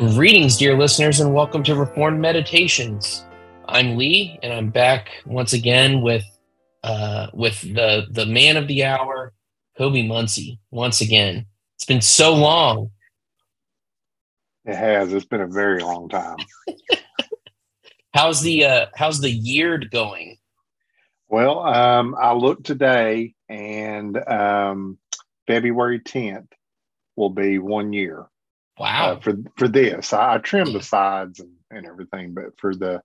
Greetings, dear listeners, and welcome to Reformed Meditations. I'm Lee, and I'm back once again with the man of the hour, Kobe Muncie. Once again, it's been so long. It has. It's been a very long time. How's the year going? Well, I looked today, and February 10th will be 1 year. Wow. For this, I trimmed the sides and everything, but for the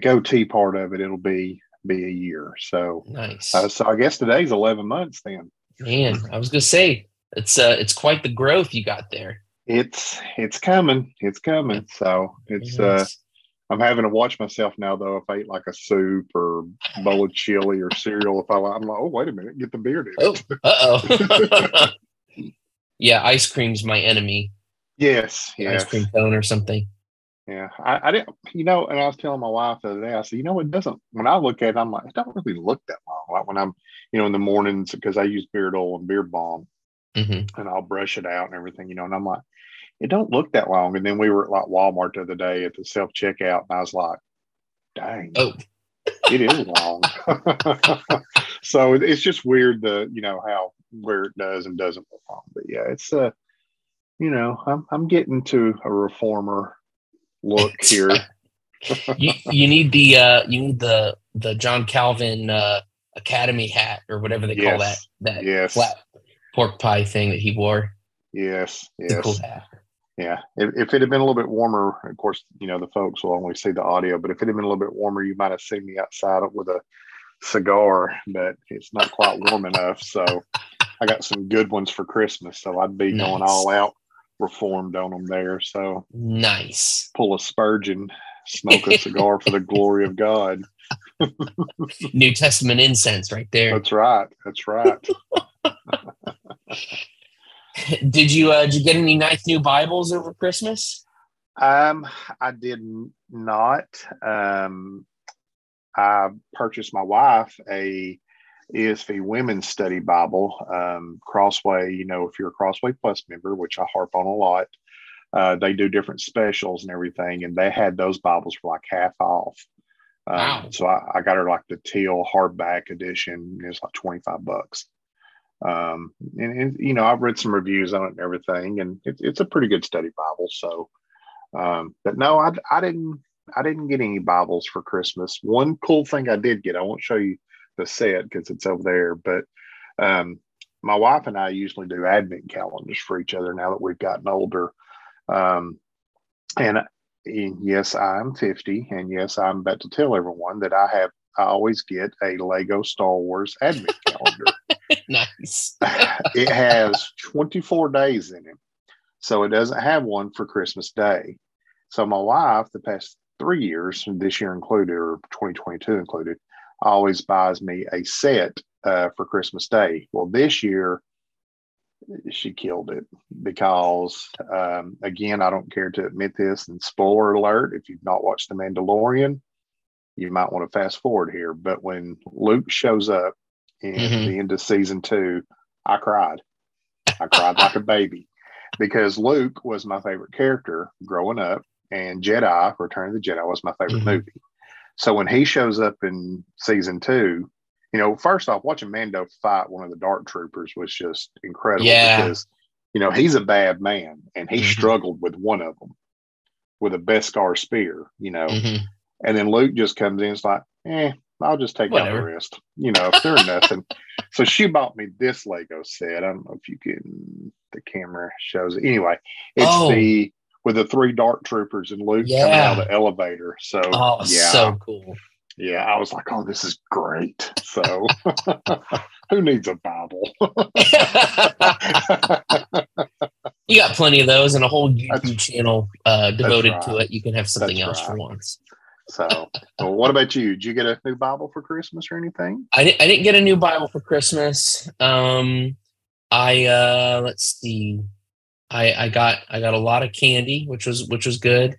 goatee part of it, it'll be a year. So nice. So I guess today's 11 months then. Man, I was gonna say it's quite the growth you got there. It's coming. Yep. So it's I'm having to watch myself now, though. If I eat like a soup or bowl of chili or cereal, I'm like, oh, wait a minute, get the beard in. Yeah, ice cream's my enemy. Yes. Ice cream cone or something. Yeah, I didn't, and I was telling my wife the other day, I said, it doesn't, when I look at it, I'm like, it don't really look that long. Like when I'm, in the mornings, because I use beard oil and beard balm, and I'll brush it out and everything, and I'm like, it don't look that long. And then we were at like Walmart the other day at the self-checkout, and I was like, dang, it is long. So it's just weird, where it does and doesn't look long. But yeah, it's, I'm getting to a reformer look here. you need the John Calvin Academy hat or whatever they call that flat pork pie thing that he wore. Yes. The cool hat. Yeah. If it had been a little bit warmer, of course, the folks will only see the audio. But if it had been a little bit warmer, you might have seen me outside with a cigar. But it's not quite warm enough, so I got some good ones for Christmas. So I'd be going all out. Reformed on them there, so nice. Pull a Spurgeon, smoke a cigar for the glory of God. New Testament incense, right there. That's right. Did you get any nice new Bibles over Christmas? I did not. I purchased my wife a ESV Women's Study Bible, Crossway. If you're a Crossway Plus member, which I harp on a lot, they do different specials and everything, and they had those Bibles for like half off. Wow. So I got her like the teal hardback edition. It's like $25. I've read some reviews on it and everything, and it's a pretty good study Bible. So, but no, I didn't get any Bibles for Christmas. One cool thing I did get, I won't show you the set because it's over there, but my wife and I usually do advent calendars for each other now that we've gotten older, and yes, I'm 50, and yes, I'm about to tell everyone that I always get a Lego Star Wars advent calendar. Nice. It has 24 days in it, so it doesn't have one for Christmas Day. So my wife, the past 3 years, this year included, or 2022 included, always buys me a set for Christmas Day. Well, this year she killed it because, again, I don't care to admit this, and spoiler alert, if you've not watched The Mandalorian, you might want to fast forward here. But when Luke shows up in the end of season 2, I cried like a baby, because Luke was my favorite character growing up, and Return of the Jedi was my favorite movie. So when he shows up in season 2, first off, watching Mando fight one of the Dark Troopers was just incredible, because, he's a bad man, and he struggled with one of them with a Beskar spear, and then Luke just comes in, it's like, I'll just take out the wrist, if they're nothing. So she bought me this Lego set. I don't know if you can, the camera shows it. Anyway, it's with the 3 Dark Troopers and Luke coming out of the elevator. So, so cool. Yeah, I was like, oh, this is great. So, who needs a Bible? You got plenty of those, and a whole YouTube channel devoted to it. You can have something else for once. So, well, what about you? Did you get a new Bible for Christmas or anything? I didn't get a new Bible for Christmas. Let's see. I got a lot of candy, which was good.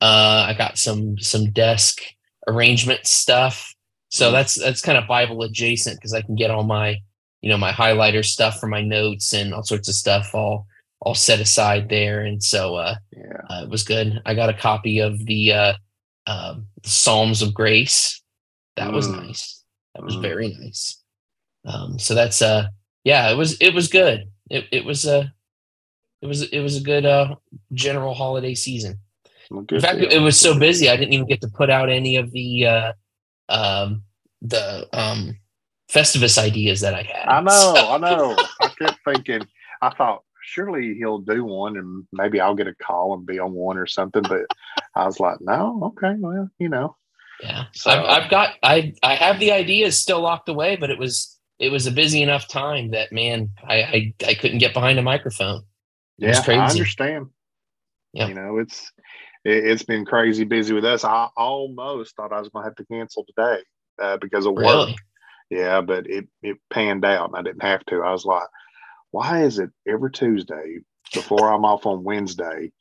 I got some desk arrangement stuff, so that's kind of Bible adjacent, because I can get all my my highlighter stuff for my notes and all sorts of stuff all all set aside there. And so it was good. I got a copy of the Psalms of Grace. That was nice. That was very nice. So that's it was good. It was a good general holiday season. In fact, it was so busy I didn't even get to put out any of the Festivus ideas that I had. I know. I kept thinking. I thought surely he'll do one, and maybe I'll get a call and be on one or something. But I was like, no, okay, well, you know. Yeah. So I have the ideas still locked away, but it was a busy enough time that I couldn't get behind a microphone. It was crazy. I understand. Yeah. You know, it's been crazy busy with us. I almost thought I was going to have to cancel today because of work. Yeah, but it panned out and I didn't have to. I was like, why is it every Tuesday before I'm off on Wednesday,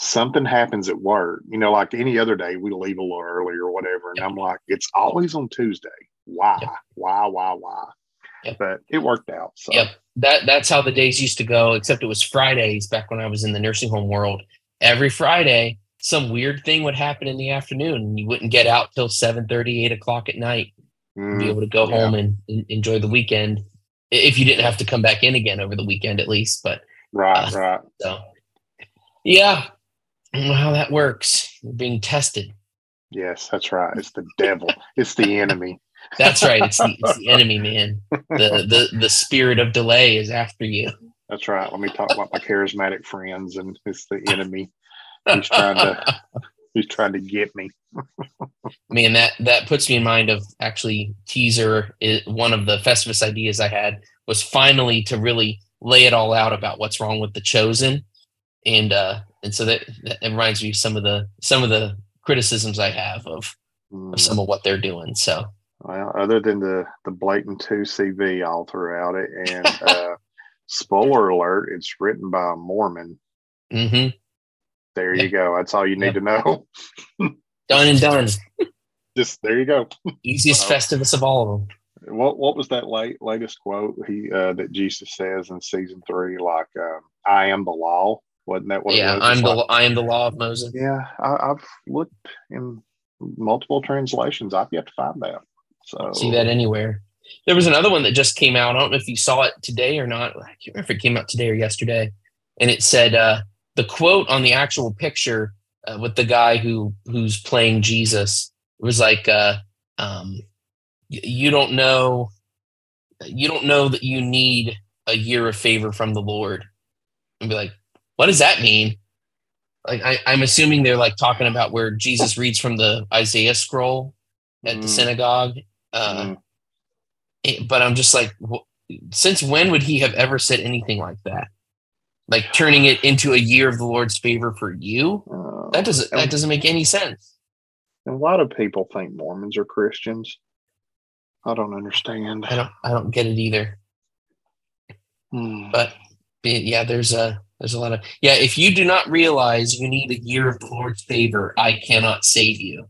something happens at work? You know, like any other day, we leave a little early or whatever. And I'm like, it's always on Tuesday. Why? Yep. Why? Yep. But it worked out. So. Yep. That's how the days used to go, except it was Fridays back when I was in the nursing home world. Every Friday, some weird thing would happen in the afternoon, and you wouldn't get out till 7:30, 8 o'clock at night, and be able to go home and enjoy the weekend if you didn't have to come back in again over the weekend, at least. But right. So, yeah, I don't know how that works. You're being tested. Yes, that's right. It's the devil. It's the enemy. That's right. It's the enemy, man. The spirit of delay is after you. That's right. Let me talk about my charismatic friends, and it's the enemy. He's trying to get me. Man, that puts me in mind of actually teaser. One of the Festivus ideas I had was finally to really lay it all out about what's wrong with The Chosen, and so that reminds me of some of the criticisms I have of some of what they're doing. So. Well, other than the blatant 2CV all throughout it, and spoiler alert, it's written by a Mormon. Mm-hmm. There you go. That's all you need to know. Done and done. Just there you go. Easiest Festivus of all of them. What was that latest quote that Jesus says in season 3? Like, I am the law. Wasn't that what it was? Yeah, I am the law of Moses. Yeah, I've looked in multiple translations. I've yet to find that. So, see that anywhere. There was another one that just came out. I don't know if you saw it today or not. I can't remember if it came out today or yesterday. And it said the quote on the actual picture with the guy who's playing Jesus. It was like, you don't know that you need a year of favor from the Lord. And be like, what does that mean? Like, I'm assuming they're like talking about where Jesus reads from the Isaiah scroll at the synagogue. But I'm just like, since when would he have ever said anything like that? Like turning it into a year of the Lord's favor for you? That doesn't make any sense. A lot of people think Mormons are Christians. I don't understand. I don't get it either. But yeah, there's a lot of, if you do not realize you need a year of the Lord's favor, I cannot save you.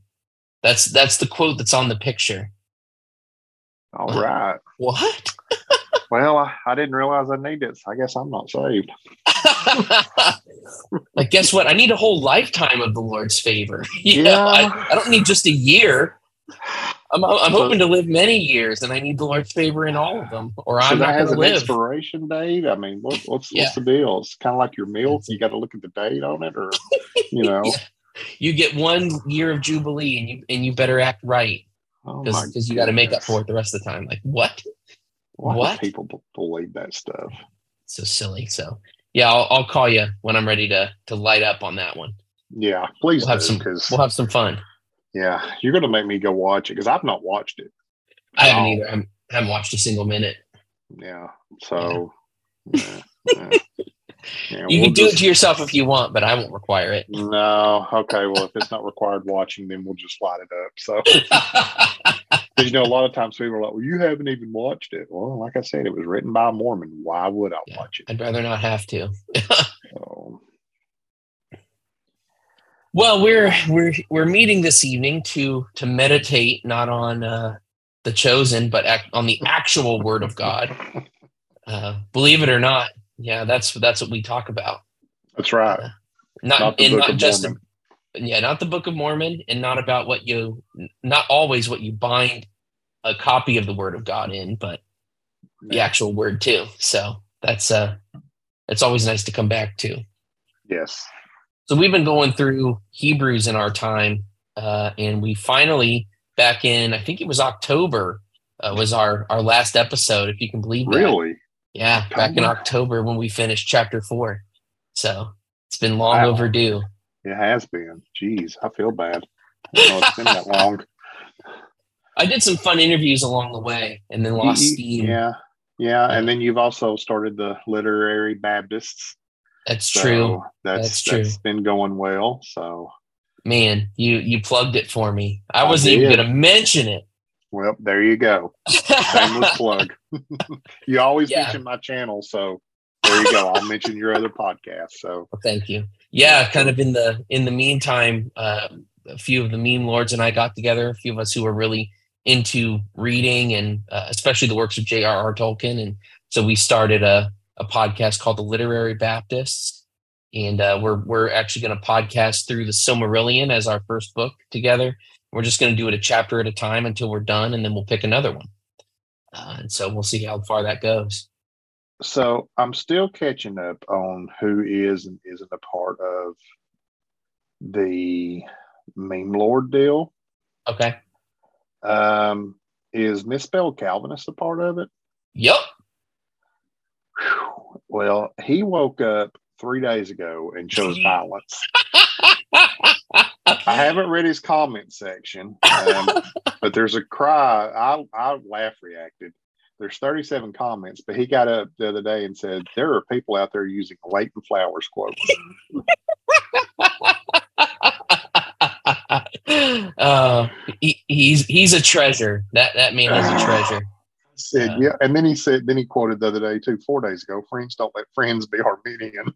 That's the quote that's on the picture. All right. What? Well, I didn't realize I needed it, so I guess I'm not saved. Like, guess what? I need a whole lifetime of the Lord's favor. You know, I don't need just a year. I'm hoping to live many years, and I need the Lord's favor in all of them, or I'm not going to live. Expiration date? I mean, what's the deal? It's kind of like your milk. You got to look at the date on it, or you know, you get 1 year of Jubilee, and you better act right. Because you got to make up for it the rest of the time. Like, what? Why do people believe that stuff? So silly. So, yeah, I'll call you when I'm ready to light up on that one. Yeah, please. We'll have some fun. Yeah, you're going to make me go watch it because I've not watched it. I haven't either. I haven't watched a single minute. Yeah. So, you can do it to yourself if you want, but I won't require it. No. Okay. Well, if it's not required watching, then we'll just light it up. So, because you know, a lot of times people are like, well, you haven't even watched it. Well, like I said, it was written by a Mormon. Why would I watch it? I'd rather not have to. So. Well, we're meeting this evening to meditate not on The Chosen, but on the actual Word of God. Believe it or not. Yeah, that's what we talk about. That's right. Not the Book of Mormon, and not about not always what you bind a copy of the Word of God in, but the actual Word too. So that's always nice to come back to. Yes. So we've been going through Hebrews in our time, and we finally back in, I think it was October, was our last episode, if you can believe that. Really? Yeah, October. Back in October when we finished chapter 4. So it's been long overdue. It has been. Jeez, I feel bad. I know it's been that long. I did some fun interviews along the way and then lost steam. Yeah. And then you've also started the Literary Baptists. That's true. That's true. That's been going well. So, man, you plugged it for me. I wasn't even going to mention it. Well, there you go. Shameless plug. You always mention my channel, so there you go. I'll mention your other podcast. So, well, thank you. Yeah, kind of in the meantime, a few of the meme lords and I got together. A few of us who were really into reading and especially the works of J.R.R. Tolkien, and so we started a podcast called the Literary Baptists, and we're actually going to podcast through the Silmarillion as our first book together. We're just going to do it a chapter at a time until we're done, and then we'll pick another one. And so we'll see how far that goes. So I'm still catching up on who is and isn't a part of the meme lord deal. Okay. Is misspelled Calvinist a part of it? Yep. Whew. Well, he woke up 3 days ago and chose violence. I haven't read his comment section, but there's a cry. I laugh reacted. There's 37 comments, but he got up the other day and said, there are people out there using Leighton Flowers quotes. He's a treasure. That man is a treasure. Said yeah, and then he said. Then he quoted the other day too. 4 days ago, friends don't let friends be Armenian.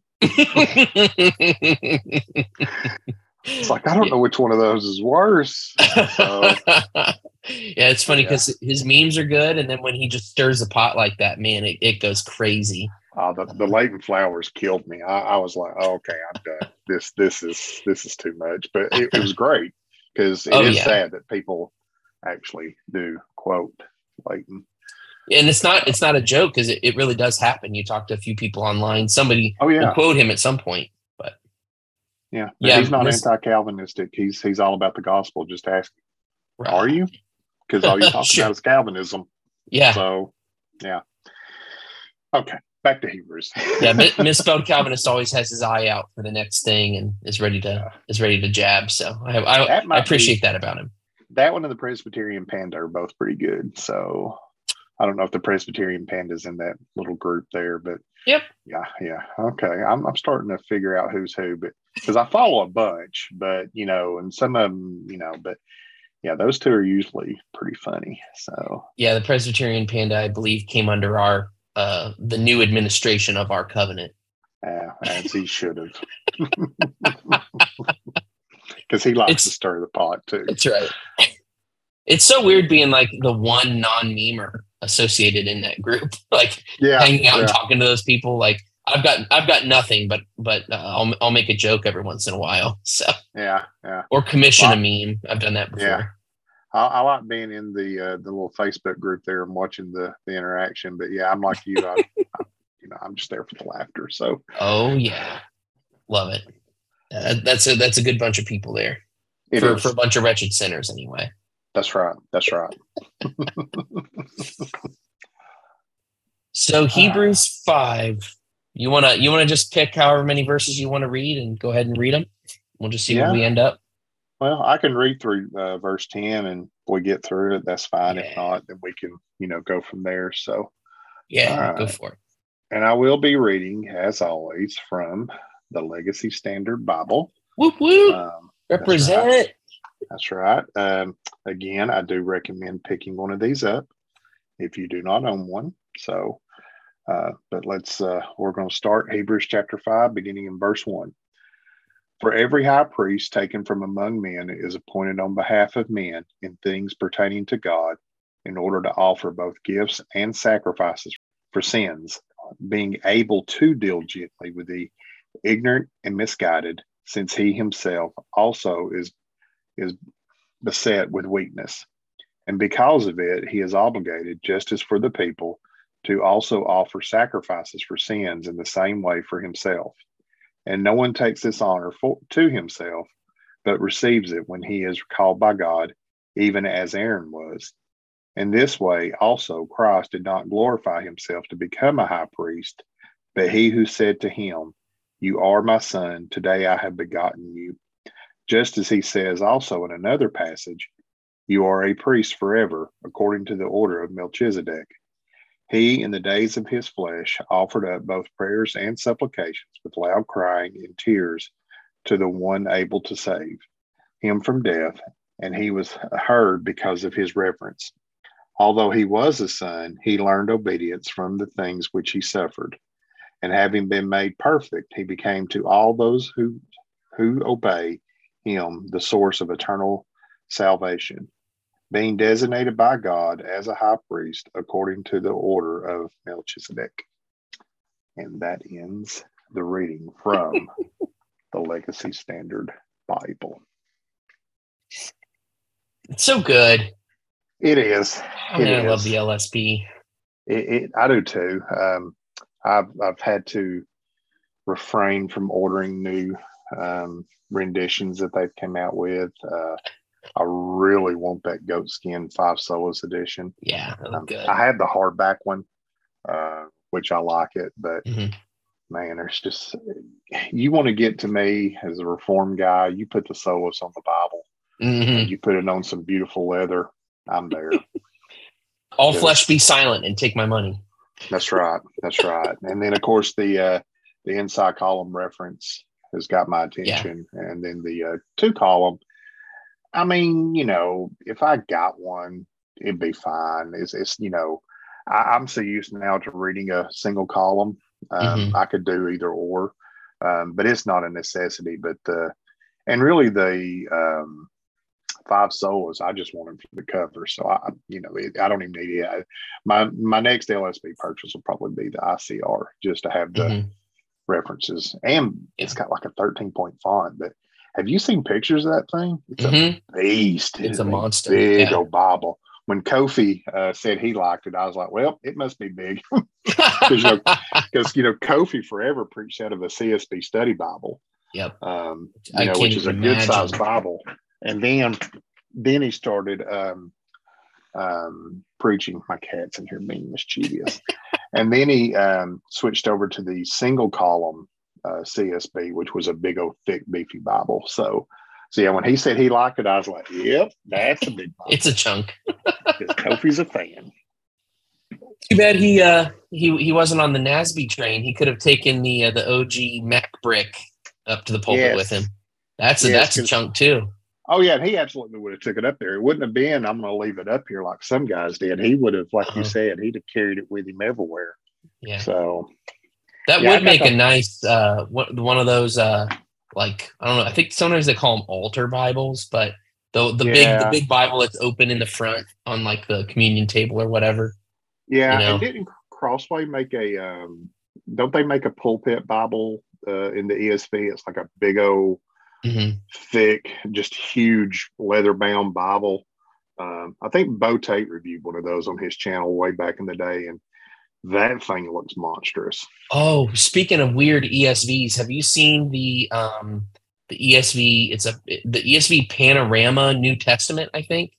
It's like I don't know which one of those is worse. So, yeah, it's funny because his memes are good, and then when he just stirs the pot like that, man, it goes crazy. The Leighton Flowers killed me. I was like, oh, okay, I'm done. This is too much. But it was great because it is sad that people actually do quote Leighton. And it's not a joke because it really does happen. You talk to a few people online, somebody will quote him at some point. But he's not anti-Calvinistic. He's all about the gospel. Just ask, are you? Because all you talk about is Calvinism. Yeah. So okay, back to Hebrews. Yeah, misspelled Calvinist always has his eye out for the next thing and is ready to jab. So I appreciate that about him. That one and the Presbyterian Panda are both pretty good. So I don't know if the Presbyterian Panda's in that little group there, but yeah. Okay. I'm starting to figure out who's who, but because I follow a bunch, but and some of them, but yeah, those two are usually pretty funny. So yeah, the Presbyterian Panda, I believe, came under our the new administration of our covenant. As he should have. Because he likes to stir the pot too. That's right. It's so weird being like the one non-memer associated in that group, like hanging out and talking to those people. Like I've got nothing, but I'll make a joke every once in a while. So yeah, or commission a meme. I've done that before. Yeah, I like being in the little Facebook group there and watching the interaction. But yeah, I'm like you. I'm just there for the laughter. So love it. That's a good bunch of people there for a bunch of wretched sinners anyway. That's right. So Hebrews 5, you wanna just pick however many verses you want to read and go ahead and read them. We'll just see where we end up. Well, I can read through verse 10, and if we get through it, that's fine. If not, then we can go from there. So go for it. And I will be reading, as always, from the Legacy Standard Bible. Whoop, whoop. Represent it. That's right. Again, I do recommend picking one of these up if you do not own one. So, but we're going to start Hebrews chapter 5, beginning in verse 1. For every high priest taken from among men is appointed on behalf of men in things pertaining to God in order to offer both gifts and sacrifices for sins. being able to deal gently with the ignorant and misguided, since he himself also is beset with weakness. And because of it, he is obligated, just as for the people, to also offer sacrifices for sins in the same way for himself. And no one takes this honor to himself, but receives it when he is called by God, even as Aaron was. In this way also Christ did not glorify himself to become a high priest, but he who said to him, "You are my son, today I have begotten you," just as he says also in another passage, "You are a priest forever, according to the order of Melchizedek." He, in the days of his flesh, offered up both prayers and supplications with loud crying and tears to the one able to save him from death, and he was heard because of his reverence. Although he was a son, he learned obedience from the things which he suffered. And having been made perfect, he became to all those who obey him the source of eternal salvation, being designated by God as a high priest according to the order of Melchizedek. And that ends the reading from the Legacy Standard Bible. It's so good. It is. I love the LSB. I do too. I've had to refrain from ordering new renditions that they've come out with. I really want that goatskin 5 Solas edition. Yeah, that looked good. I had the hardback one, which I like it, but man, there's just, you want to get to me as a Reformed guy, you put the solas on the Bible, you put it on some beautiful leather, I'm there. All flesh be silent and take my money. That's right. That's right. And then, of course, the inside column reference has got my attention. Yeah. And then the two column, I mean, you know, if I got one, it'd be fine. It's you know, I'm so used now to reading a single column. I could do either or, but it's not a necessity. But and really the 5 Solas, I just want them for the cover. So I don't even need it. My next LSB purchase will probably be the ICR, just to have the references. And it's got like a 13-point font, but. Have you seen pictures of that thing? It's a beast. It's a monster. Big old Bible. When Kofi said he liked it, I was like, well, it must be big. Because, Kofi forever preached out of a CSB study Bible. Yep. Which is a good-sized Bible. And then he started preaching. My cat's in here being mischievous. And then he switched over to the single column CSB, which was a big old thick beefy Bible. So yeah, when he said he liked it, I was like, "Yep, that's a big Bible." It's a chunk. Kofi's a fan. Too bad he wasn't on the NASB train. He could have taken the OG Mac brick up to the pulpit with him. That's a chunk too. Oh yeah, and he absolutely would have took it up there. It wouldn't have been, "I'm going to leave it up here," like some guys did. He would have, like you said, he'd have carried it with him everywhere. Yeah. So. That would make a nice one of those like, I don't know, I think sometimes they call them altar Bibles, but the big Bible that's open in the front on like the communion table or whatever. Yeah, you know? And didn't Crossway make a don't they make a pulpit Bible in the ESV? It's like a big old thick, just huge leather bound Bible. I think Bo Tate reviewed one of those on his channel way back in the day, and that thing looks monstrous. Oh, speaking of weird ESVs, have you seen the ESV? It's the ESV Panorama New Testament, I think.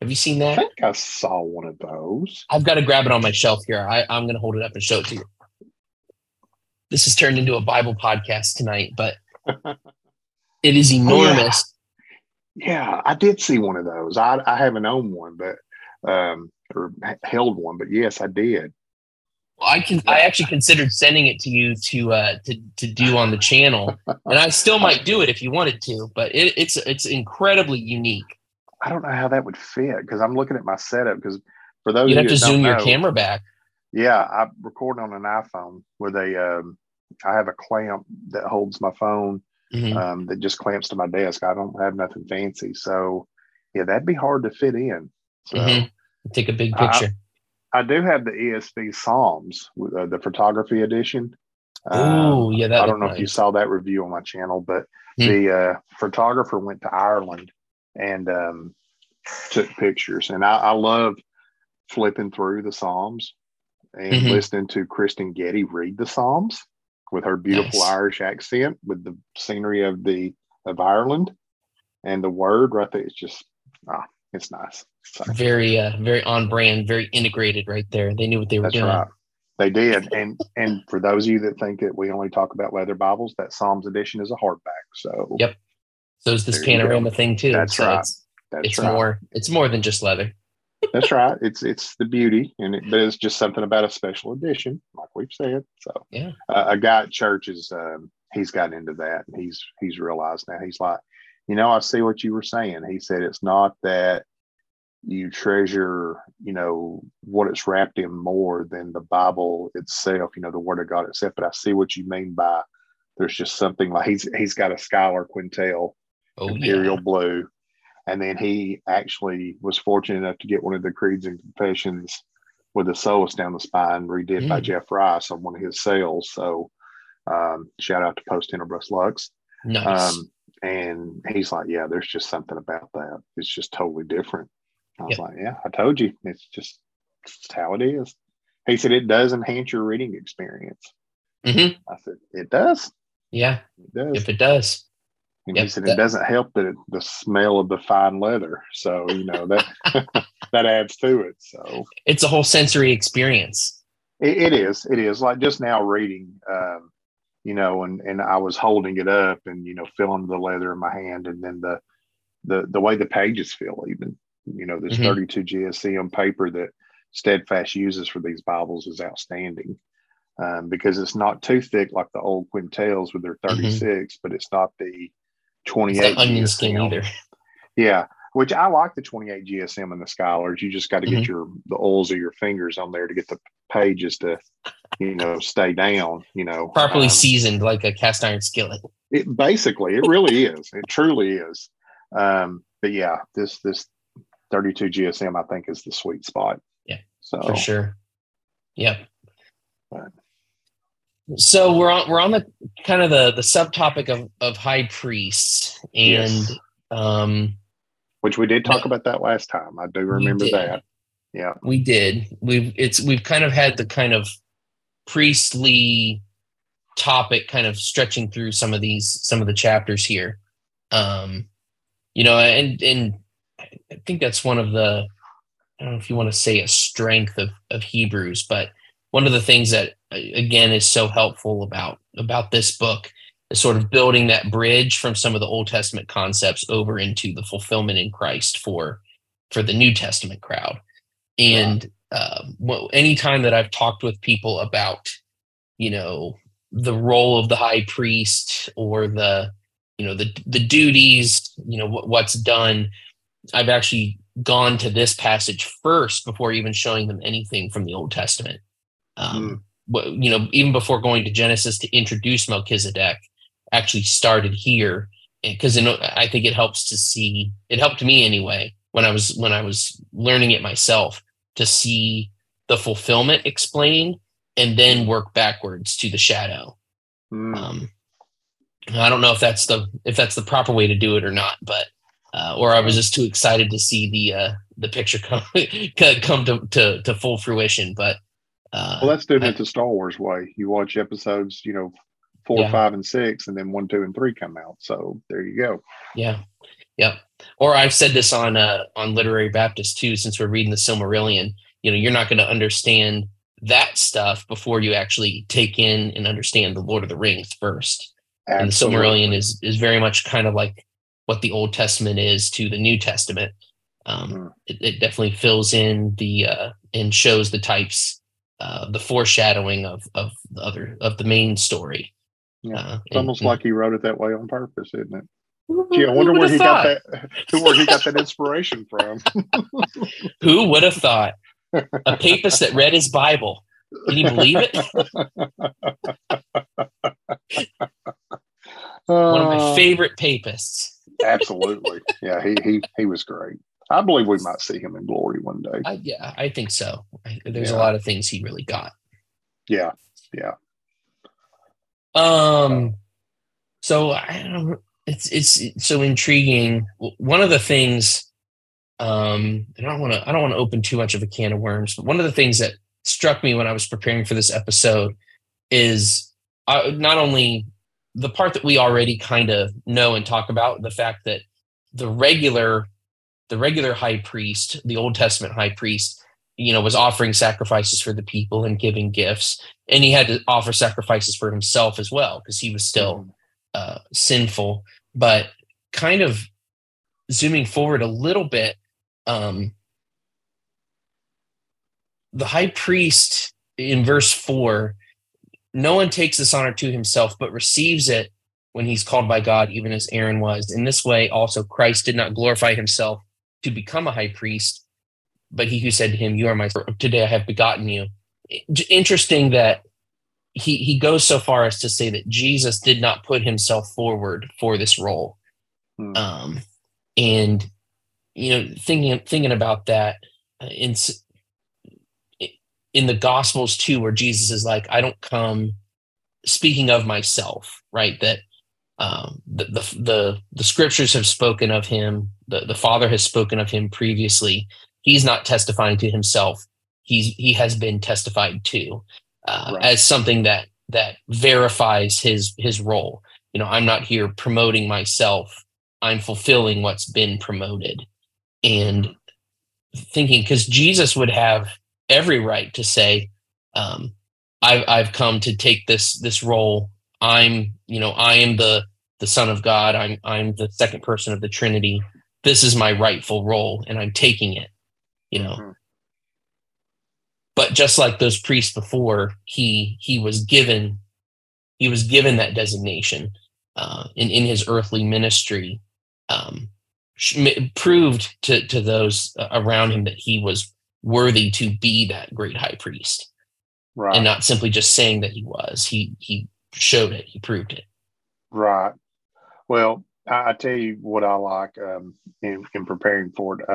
Have you seen that? I think I saw one of those. I've got to grab it on my shelf here. I'm going to hold it up and show it to you. This has turned into a Bible podcast tonight, but it is enormous. Yeah, I did see one of those. I haven't owned one, but. Or held one, but yes, I did. Well, I actually considered sending it to you to do on the channel, and I still might do it if you wanted to. But it's incredibly unique. I don't know how that would fit because I'm looking at my setup. Because for those you have to zoom your camera back. Yeah, I record on an iPhone with a. I have a clamp that holds my phone that just clamps to my desk. I don't have nothing fancy, so yeah, that'd be hard to fit in. So. Take a big picture. I do have the ESV Psalms, the photography edition. Oh, yeah. I don't know if you saw that review on my channel, but the photographer went to Ireland and took pictures. And I love flipping through the Psalms and listening to Kristen Getty read the Psalms with her beautiful Irish accent, with the scenery of Ireland and the word right there. It's just, it's nice. So, very on brand, very integrated right there. They knew what they were doing. Right. They did. And for those of you that think that we only talk about leather Bibles, that Psalms edition is a hardback. So yep. So is this panorama thing too. That's so right. It's more. It's more than just leather. That's right. It's the beauty, but it's just something about a special edition, like we've said. So yeah, a guy at church is he's gotten into that, and he's realized now. He's like, I see what you were saying. He said it's not that you treasure, what it's wrapped in more than the Bible itself, the Word of God itself. But I see what you mean by there's just something like he's got a Schuyler Quintel Imperial Blue. And then he actually was fortunate enough to get one of the Creeds and Confessions with a Solus down the spine redid by Jeff Rice on one of his sales. So shout out to Post Interbus Lux. Nice. And he's like, yeah, there's just something about that. It's just totally different. I was like, yeah, I told you. It's just how it is. He said, it does enhance your reading experience. I said, it does. Yeah, it does. If it does. And he said, it doesn't help that the smell of the fine leather. So, that that adds to it. So it's a whole sensory experience. It is. Like just now reading, and I was holding it up and, feeling the leather in my hand. And then the way the pages feel even, this 32 GSCM paper that Steadfast uses for these Bibles is outstanding. Because it's not too thick like the old Quintels with their 36, but it's not the 28 onion skin either. Yeah, which I like the 28 GSM and the Scholars. You just got to get the oils of your fingers on there to get the pages to, stay down. Properly seasoned like a cast iron skillet. It really is. It truly is. But yeah, this 32 GSM I think is the sweet spot. Yeah. So for sure. Yep. But. So we're on the kind of the subtopic of high priests, and which we did talk about that last time. I do remember that. Yeah, we did. We've kind of had the kind of priestly topic kind of stretching through some of the chapters here. And I think that's one of the, I don't know if you want to say a strength of Hebrews, but one of the things that again is so helpful about this book is sort of building that bridge from some of the Old Testament concepts over into the fulfillment in Christ for the New Testament crowd. And anytime that I've talked with people about, the role of the high priest or the duties, what's done, I've actually gone to this passage first before even showing them anything from the Old Testament. Even before going to Genesis to introduce Melchizedek, actually started here because I think it helps to see. It helped me anyway when I was learning it myself to see the fulfillment explained and then work backwards to the shadow. I don't know if that's the proper way to do it or not, but or I was just too excited to see the picture come to full fruition, but. Well, that's doing it the Star Wars way. You watch episodes, 4, 5, and 6, and then 1, 2, and 3 come out. So there you go. Yeah, yeah. Or I've said this on Literary Baptists too. Since we're reading the Silmarillion, you're not going to understand that stuff before you actually take in and understand the Lord of the Rings first. Absolutely. And the Silmarillion is very much kind of like what the Old Testament is to the New Testament. It definitely fills in the and shows the types. The foreshadowing of the main story. Yeah, it's almost like he wrote it that way on purpose, isn't it? Gee, I wonder where he got that inspiration from. Who would have thought? A papist that read his Bible. Can you believe it? One of my favorite papists. Absolutely. Yeah, he was great. I believe we might see him in glory one day. I think so. There's a lot of things he really got. Yeah, yeah. So I don't know. It's so intriguing. One of the things, and I don't want to open too much of a can of worms, but one of the things that struck me when I was preparing for this episode is not only the part that we already kind of know and talk about, the fact that the regular high priest, the Old Testament high priest, was offering sacrifices for the people and giving gifts, and he had to offer sacrifices for himself as well because he was still sinful. But kind of zooming forward a little bit, the high priest in verse 4, no one takes this honor to himself, but receives it when he's called by God, even as Aaron was. In this way, also Christ did not glorify himself to become a high priest, but he who said to him, "You are my son, today I have begotten you." Interesting that he goes so far as to say that Jesus did not put himself forward for this role. And thinking about that in the Gospels too, where Jesus is like, "I don't come speaking of myself," right? That the scriptures have spoken of him. The Father has spoken of him previously. He's not testifying to himself. He has been testified to as something that verifies his role. I'm not here promoting myself. I'm fulfilling what's been promoted. And thinking, because Jesus would have every right to say, I've come to take this role. I am the Son of God. I'm the second person of the Trinity. This is my rightful role, and I'm taking it, Mm-hmm. But just like those priests before, he was given that designation in his earthly ministry, proved to those around him that he was worthy to be that great high priest. Right. And not simply just saying that he was. He showed it. He proved it. Right. Well, I tell you what I like in preparing for it.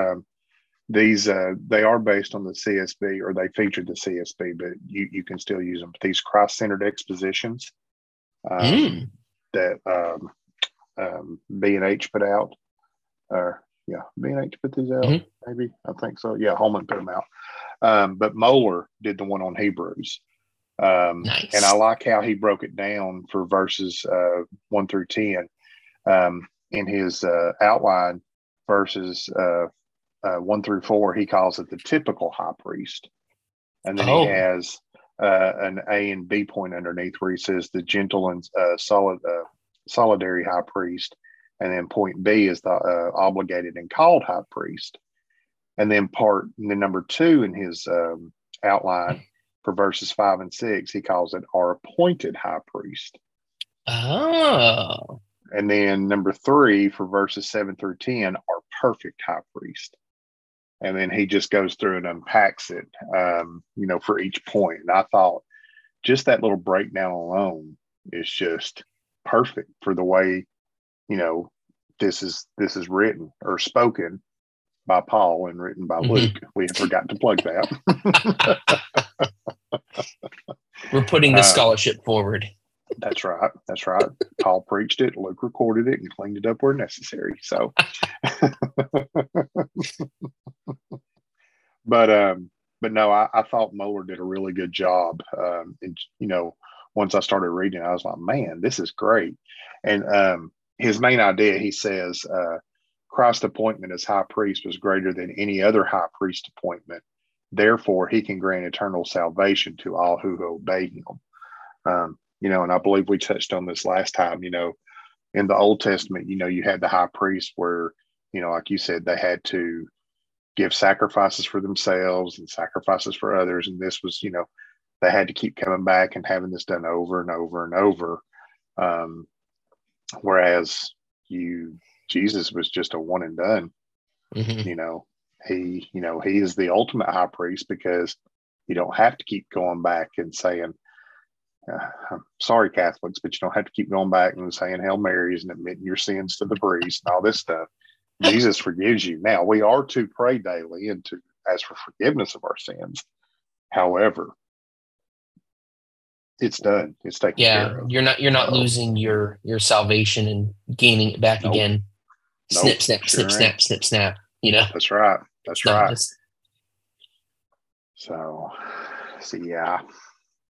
These they are based on the CSB, or they featured the CSB, but you can still use them. But these Christ-centered expositions that B&H put out, B&H put these out. Mm-hmm. Maybe I think so. Yeah, Holman put them out. But Moeller did the one on Hebrews. Nice. And I like how he broke it down for verses 1 through 10 in his outline. Verses 1 through 4, he calls it the typical high priest. And then he has an A and B point underneath where he says the gentle and solidary high priest. And then point B is the obligated and called high priest. And then number 2 in his outline for verses 5 and 6, he calls it our appointed high priest. Oh. And then number 3 for verses 7 through 10, our perfect high priest. And then he just goes through and unpacks it, for each point. And I thought just that little breakdown alone is just perfect for the way, this is written or spoken by Paul and written by Luke. We forgot to plug that. We're putting the scholarship forward. That's right. Paul preached it, Luke recorded it, and cleaned it up where necessary. So, but no, I thought Moeller did a really good job. And once I started reading, I was like, man, this is great. And his main idea, he says, Christ's appointment as high priest was greater than any other high priest appointment. Therefore, he can grant eternal salvation to all who obey him. And I believe we touched on this last time, in the Old Testament, you had the high priest where, like you said, they had to give sacrifices for themselves and sacrifices for others. And this was, they had to keep coming back and having this done over and over and over. Whereas Jesus was just a one and done. Mm-hmm. He is the ultimate high priest because you don't have to keep going back and saying, I'm sorry, Catholics, but you don't have to keep going back and saying Hail Marys and admitting your sins to the priest and all this stuff. Jesus forgives you. Now, we are to pray daily and to ask for forgiveness of our sins. However, it's done. It's taken care of. You're not losing your salvation and gaining it back again. Snip, snap, snip, snap, snip, snap. You know? That's right. That's right. So, yeah.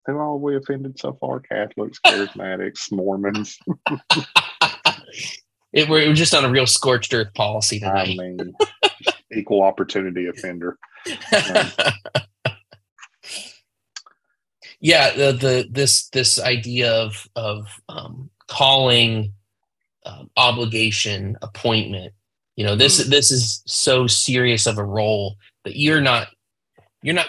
Who all we offended so far? Catholics, charismatics, Mormons. We're just on a real scorched earth policy tonight. I mean, equal opportunity offender. Yeah, this idea of calling, obligation, appointment. You know, this is so serious of a role that you're not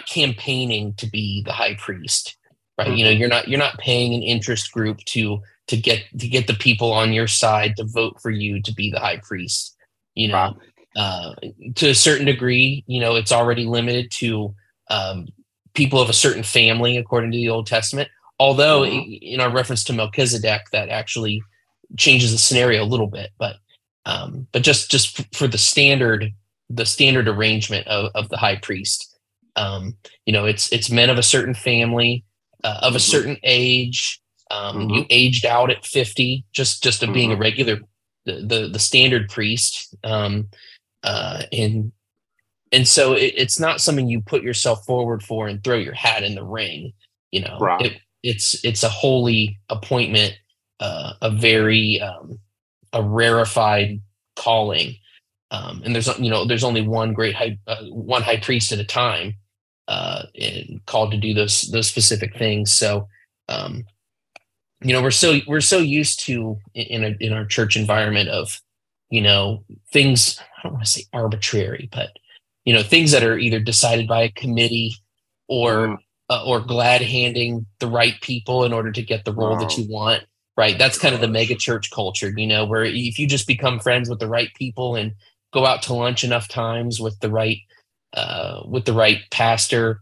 campaigning to be the high priest, right? Mm-hmm. You know, you're not paying an interest group to get the people on your side to vote for you to be the high priest. You know, right. To a certain degree, you know, it's already limited to people of a certain family, according to the Old Testament, although in our reference to Melchizedek, that actually changes the scenario a little bit, but just for the standard arrangement of the high priest, you know, it's men of a certain family, of a certain age. You aged out at 50, just of being a regular, the standard priest, and so it's not something you put yourself forward for and throw your hat in the ring, you know. Right. It's a holy appointment, a rarefied calling, and there's only one great one high priest at a time, and called to do those specific things. So, you know, we're so used to in our church environment of, you know, things. I don't want to say arbitrary, but you know, things that are either decided by a committee or glad handing the right people in order to get the role that you want, right? That's kind of the mega church culture, you know, where if you just become friends with the right people and go out to lunch enough times with the right pastor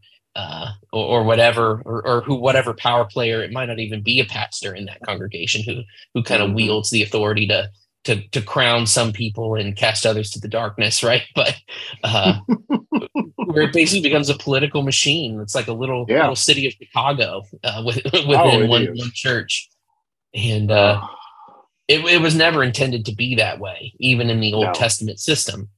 or whatever, or who, whatever power player, it might not even be a pastor in that congregation who kind of wields the authority to crown some people and cast others to the darkness, right? But where it basically becomes a political machine. It's like a little city of Chicago within one church. And it was never intended to be that way, even in the Old Testament system.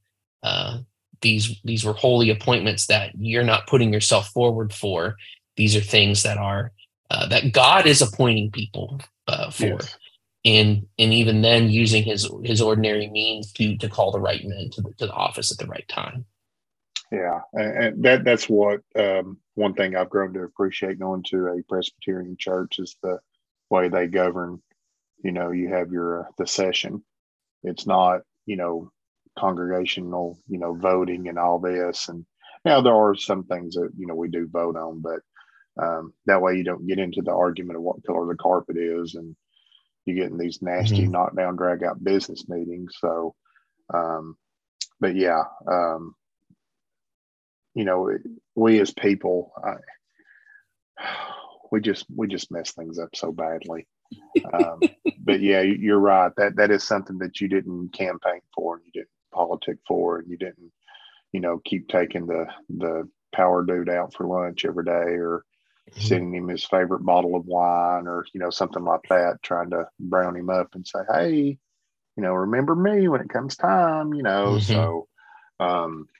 These were holy appointments that you're not putting yourself forward for. These are things that are that God is appointing people for. Yes. And even then, using his ordinary means to call the right men to the office at the right time. Yeah, and that's what one thing I've grown to appreciate going to a Presbyterian church is the way they govern. You know, you have the session. It's not, you know, congregational, you know, voting and all this. And now there are some things that, you know, we do vote on, but that way you don't get into the argument of what color the carpet is and you get in these nasty knockdown drag out business meetings. So, but yeah, you know, we as people, we just mess things up so badly. But yeah, you're right. That is something that you didn't campaign for and you didn't politic for, and you didn't, you know, keep taking the power dude out for lunch every day or sending him his favorite bottle of wine or, you know, something like that, trying to brown him up and say, hey, you know, remember me when it comes time, you know. So or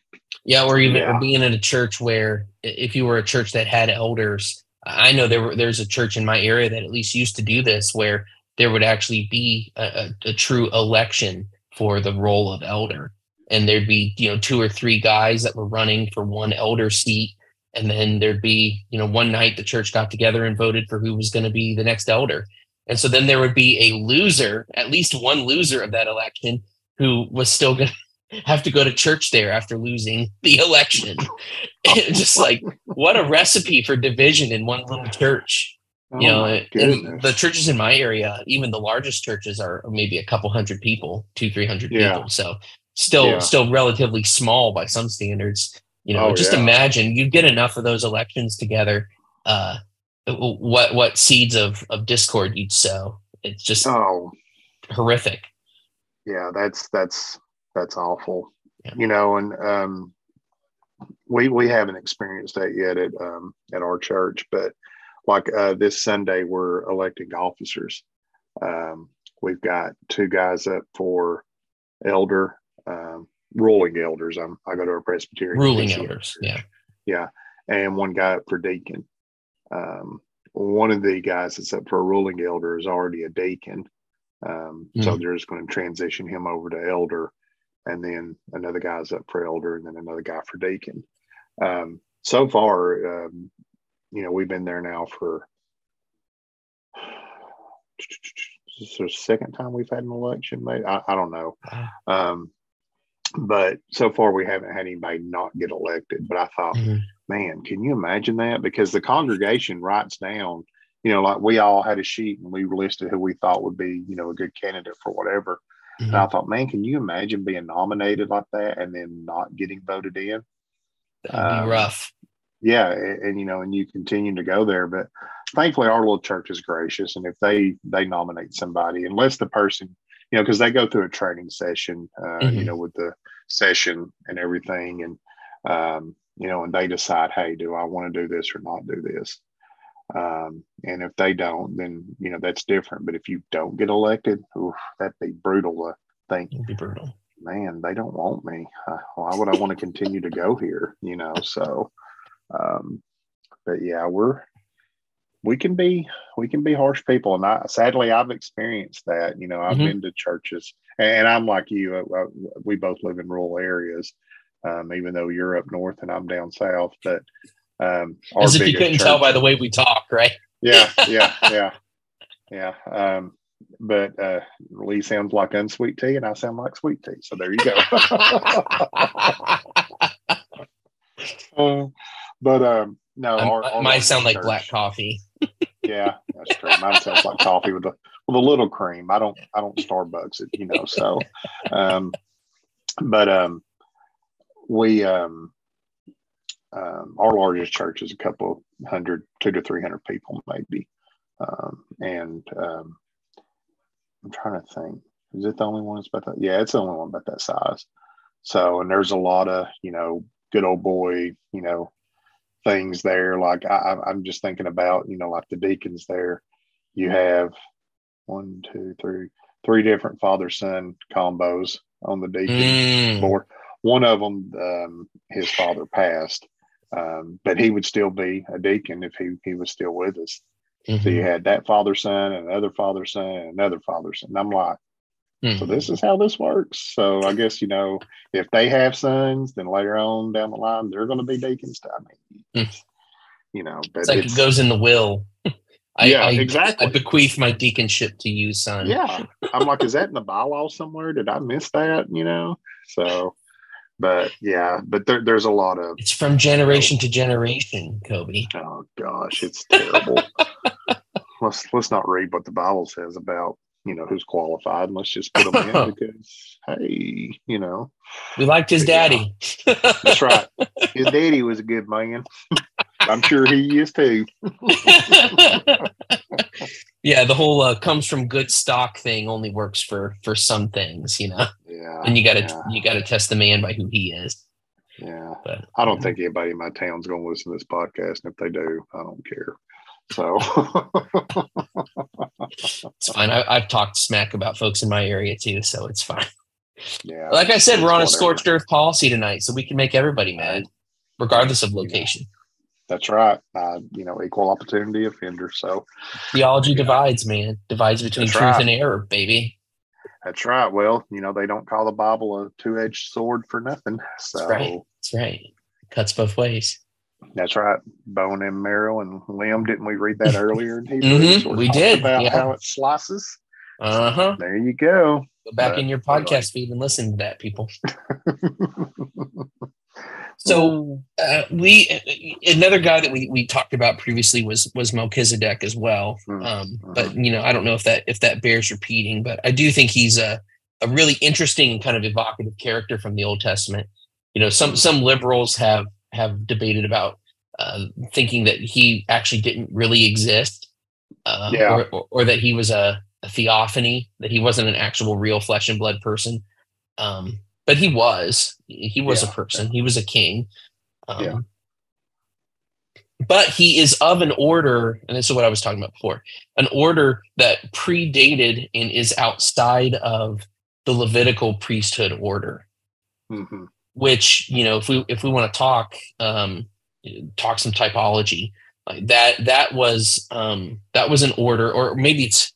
being in a church where, if you were a church that had elders, I know there's a church in my area that at least used to do this, where there would actually be a true election for the role of elder, and there'd be, you know, 2 or 3 guys that were running for one elder seat. And then there'd be, you know, one night the church got together and voted for who was going to be the next elder. And so then there would be a loser, at least one loser of that election, who was still going to have to go to church there after losing the election. Just like, what a recipe for division in one little church. You know, and the churches in my area, even the largest churches, are maybe a couple hundred people, 200-300 people. So still relatively small by some standards. You know, imagine you get enough of those elections together, what seeds of discord you'd sow. It's just horrific. Yeah, that's that's awful. Yeah. You know, and we haven't experienced that yet at our church, but like this Sunday, we're electing officers. We've got two guys up for elder, ruling elders. I go to a Presbyterian ruling elders. Church. Yeah. And one guy up for deacon. One of the guys that's up for a ruling elder is already a deacon. So they're just going to transition him over to elder, and then another guy's up for elder, and then another guy for deacon. So far, you know, we've been there now for the second time we've had an election, maybe. I don't know. But so far we haven't had anybody not get elected. But I thought, man, can you imagine that? Because the congregation writes down, you know, like we all had a sheet and we listed who we thought would be, you know, a good candidate for whatever. And I thought, man, can you imagine being nominated like that and then not getting voted in? That'd be rough. Yeah. And, you know, and you continue to go there. But thankfully, our little church is gracious. And if they nominate somebody, unless the person, you know, because they go through a training session, you know, with the session and everything. And, you know, and they decide, hey, do I want to do this or not do this? And if they don't, then, you know, that's different. But if you don't get elected, oof, that'd be brutal to think. It'd be brutal. Man, they don't want me. Why would I want to continue to go here? You know, so, but yeah, we can be harsh people. And sadly, I've experienced that. You know, I've been to churches, and I'm like you, we both live in rural areas, even though you're up north and I'm down south, but as if you couldn't tell by the way we talk, right? Yeah. But Lee sounds like unsweet tea, and I sound like sweet tea. So there you go. No, mine sound like black coffee. Yeah, that's true. Mine sounds like coffee with a little cream. I don't Starbucks it, you know. So, we. Our largest church is a couple hundred, 200 to 300 people, maybe. I'm trying to think, is it the only one that's about that? Yeah, it's the only one about that size. So, and there's a lot of, you know, good old boy, you know, things there. Like I'm just thinking about, you know, like the deacons there, you have one, two, three different father-son combos on the deacon board. One of them, his father passed. But he would still be a deacon if he was still with us. So you had that father-son and another father-son and another father-son. And I'm like, so this is how this works. So I guess, you know, if they have sons, then later on down the line, they're going to be deacons. You know, but it's like it goes in the will. Exactly. I bequeath my deaconship to you, son. Yeah. I'm like, is that in the bylaw somewhere? Did I miss that? You know? So. But yeah, but there's a lot of... It's from generation to generation, Kobe. Oh gosh, it's terrible. Let's not read what the Bible says about, you know, who's qualified. Let's just put them in because, hey, you know. We liked his daddy. Yeah. That's right. His daddy was a good man. I'm sure he is too. Yeah, the whole comes from good stock thing only works for some things, you know. Yeah, and you got to test the man by who he is. Yeah, but I don't think anybody in my town's going to listen to this podcast, and if they do, I don't care. So it's fine. I've talked smack about folks in my area too, so it's fine. Yeah, like I said, we're on a scorched earth policy tonight, so we can make everybody mad, regardless of location. Yeah. That's right. You know, equal opportunity offender. So theology divides, man. Divides between truth and error, baby. That's right. Well, you know, they don't call the Bible a two-edged sword for nothing. So That's right. It cuts both ways. That's right. Bone and marrow and limb. Didn't we read that earlier in Hebrews? We did. About how it slices. So there you go. Go back in your podcast feed and listen to that, people. So another guy that we talked about previously was Melchizedek as well. But, you know, I don't know if that bears repeating, but I do think he's a really interesting kind of evocative character from the Old Testament. You know, some liberals have debated about thinking that he actually didn't really exist, or that he was a theophany, that he wasn't an actual real flesh and blood person. But he was a person. He was a king. But he is of an order, and this is what I was talking about before, an order that predated and is outside of the Levitical priesthood order, mm-hmm. which, you know, if we want to talk some typology, like that was an order, or maybe it's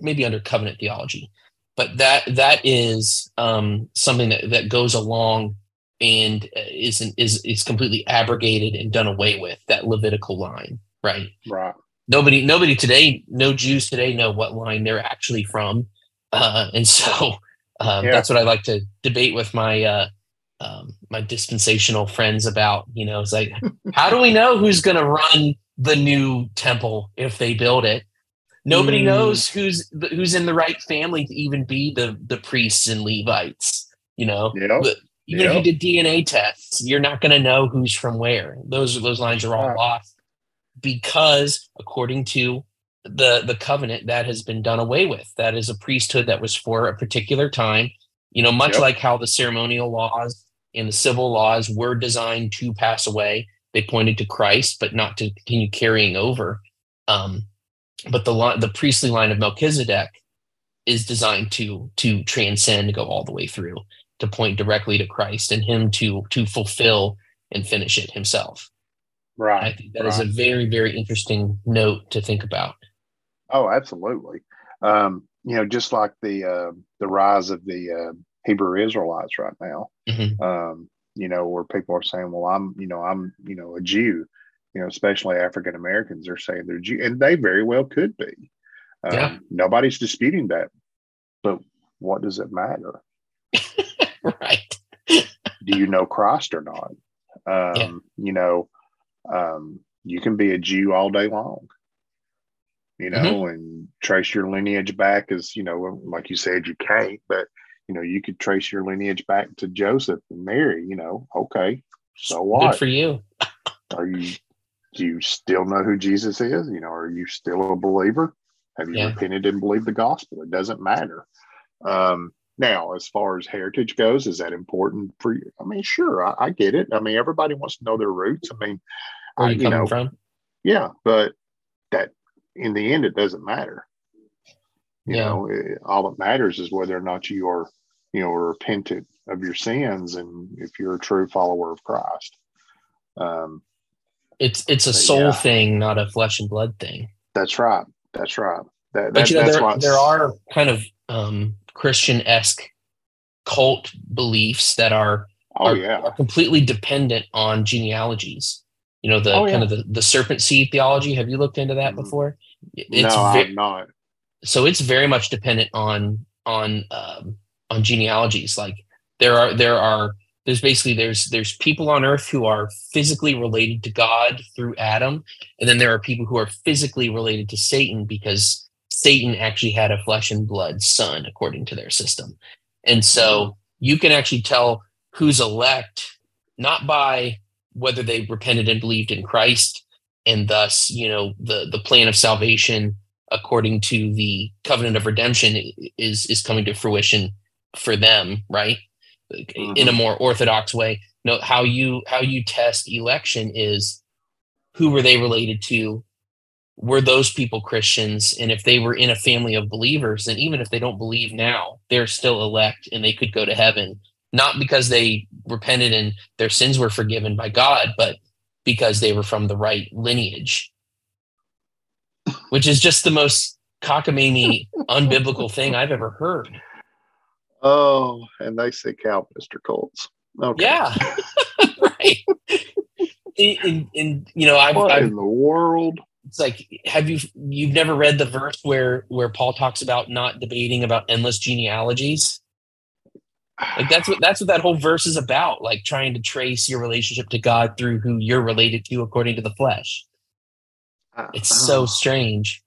maybe under covenant theology, but that is something that goes along and is completely abrogated and done away with, that Levitical line, right? Right. Nobody today, no Jews today know what line they're actually from. And so that's what I like to debate with my my dispensational friends about. You know, it's like, how do we know who's going to run the new temple if they build it? Nobody knows who's in the right family to even be the priests and Levites. You know, even if you did DNA tests, you're not going to know who's from where. Those lines are all lost because, according to the covenant, that has been done away with. That is a priesthood that was for a particular time, you know, much like how the ceremonial laws and the civil laws were designed to pass away. They pointed to Christ, but not to continue carrying over. But the priestly line of Melchizedek is designed to transcend, go all the way through, to point directly to Christ and him to fulfill and finish it himself. Right. I think that is a very, very interesting note to think about. Oh, absolutely. You know, just like the rise of the Hebrew Israelites right now, mm-hmm. You know, where people are saying, well, I'm a Jew, you know, especially African Americans are saying they're Jew, and they very well could be. Nobody's disputing that, but what does it matter? Right. Do you know Christ or not? You know, you can be a Jew all day long, you know, mm-hmm. and trace your lineage back as, you know, like you said, you can't, but, you know, you could trace your lineage back to Joseph and Mary, you know, okay, so what? Good for you. Do you still know who Jesus is? You know, are you still a believer? Have you repented and believed the gospel? It doesn't matter. Now, as far as heritage goes, is that important for you? I mean, sure, I get it. I mean, everybody wants to know their roots. I mean, where you know, from? Yeah, but that in the end, it doesn't matter. You know, all that matters is whether or not you are, you know, repentant of your sins, and if you're a true follower of Christ. It's a soul thing, not a flesh and blood thing. That's right. That's right. But you know, there are kind of Christian-esque cult beliefs that are completely dependent on genealogies. You know, the serpent seed theology. Have you looked into that before? No, I'm not. So it's very much dependent on genealogies. Like there's people on earth who are physically related to God through Adam, and then there are people who are physically related to Satan because Satan actually had a flesh and blood son, according to their system. And so you can actually tell who's elect, not by whether they repented and believed in Christ, and thus, you know, the plan of salvation, according to the covenant of redemption, is coming to fruition for them, right? Mm-hmm. In a more orthodox way. No, how you test election is, who were they related to? Were those people Christians? And if they were in a family of believers, then even if they don't believe now, they're still elect and they could go to heaven, not because they repented and their sins were forgiven by God, but because they were from the right lineage, which is just the most cockamamie, unbiblical thing I've ever heard. Oh, and they say Calvinist or cults. Okay. Yeah, right. And you know, I've in the world. It's like, you've never read the verse where Paul talks about not debating about endless genealogies? Like that's what that whole verse is about, like trying to trace your relationship to God through who you're related to according to the flesh. It's so strange.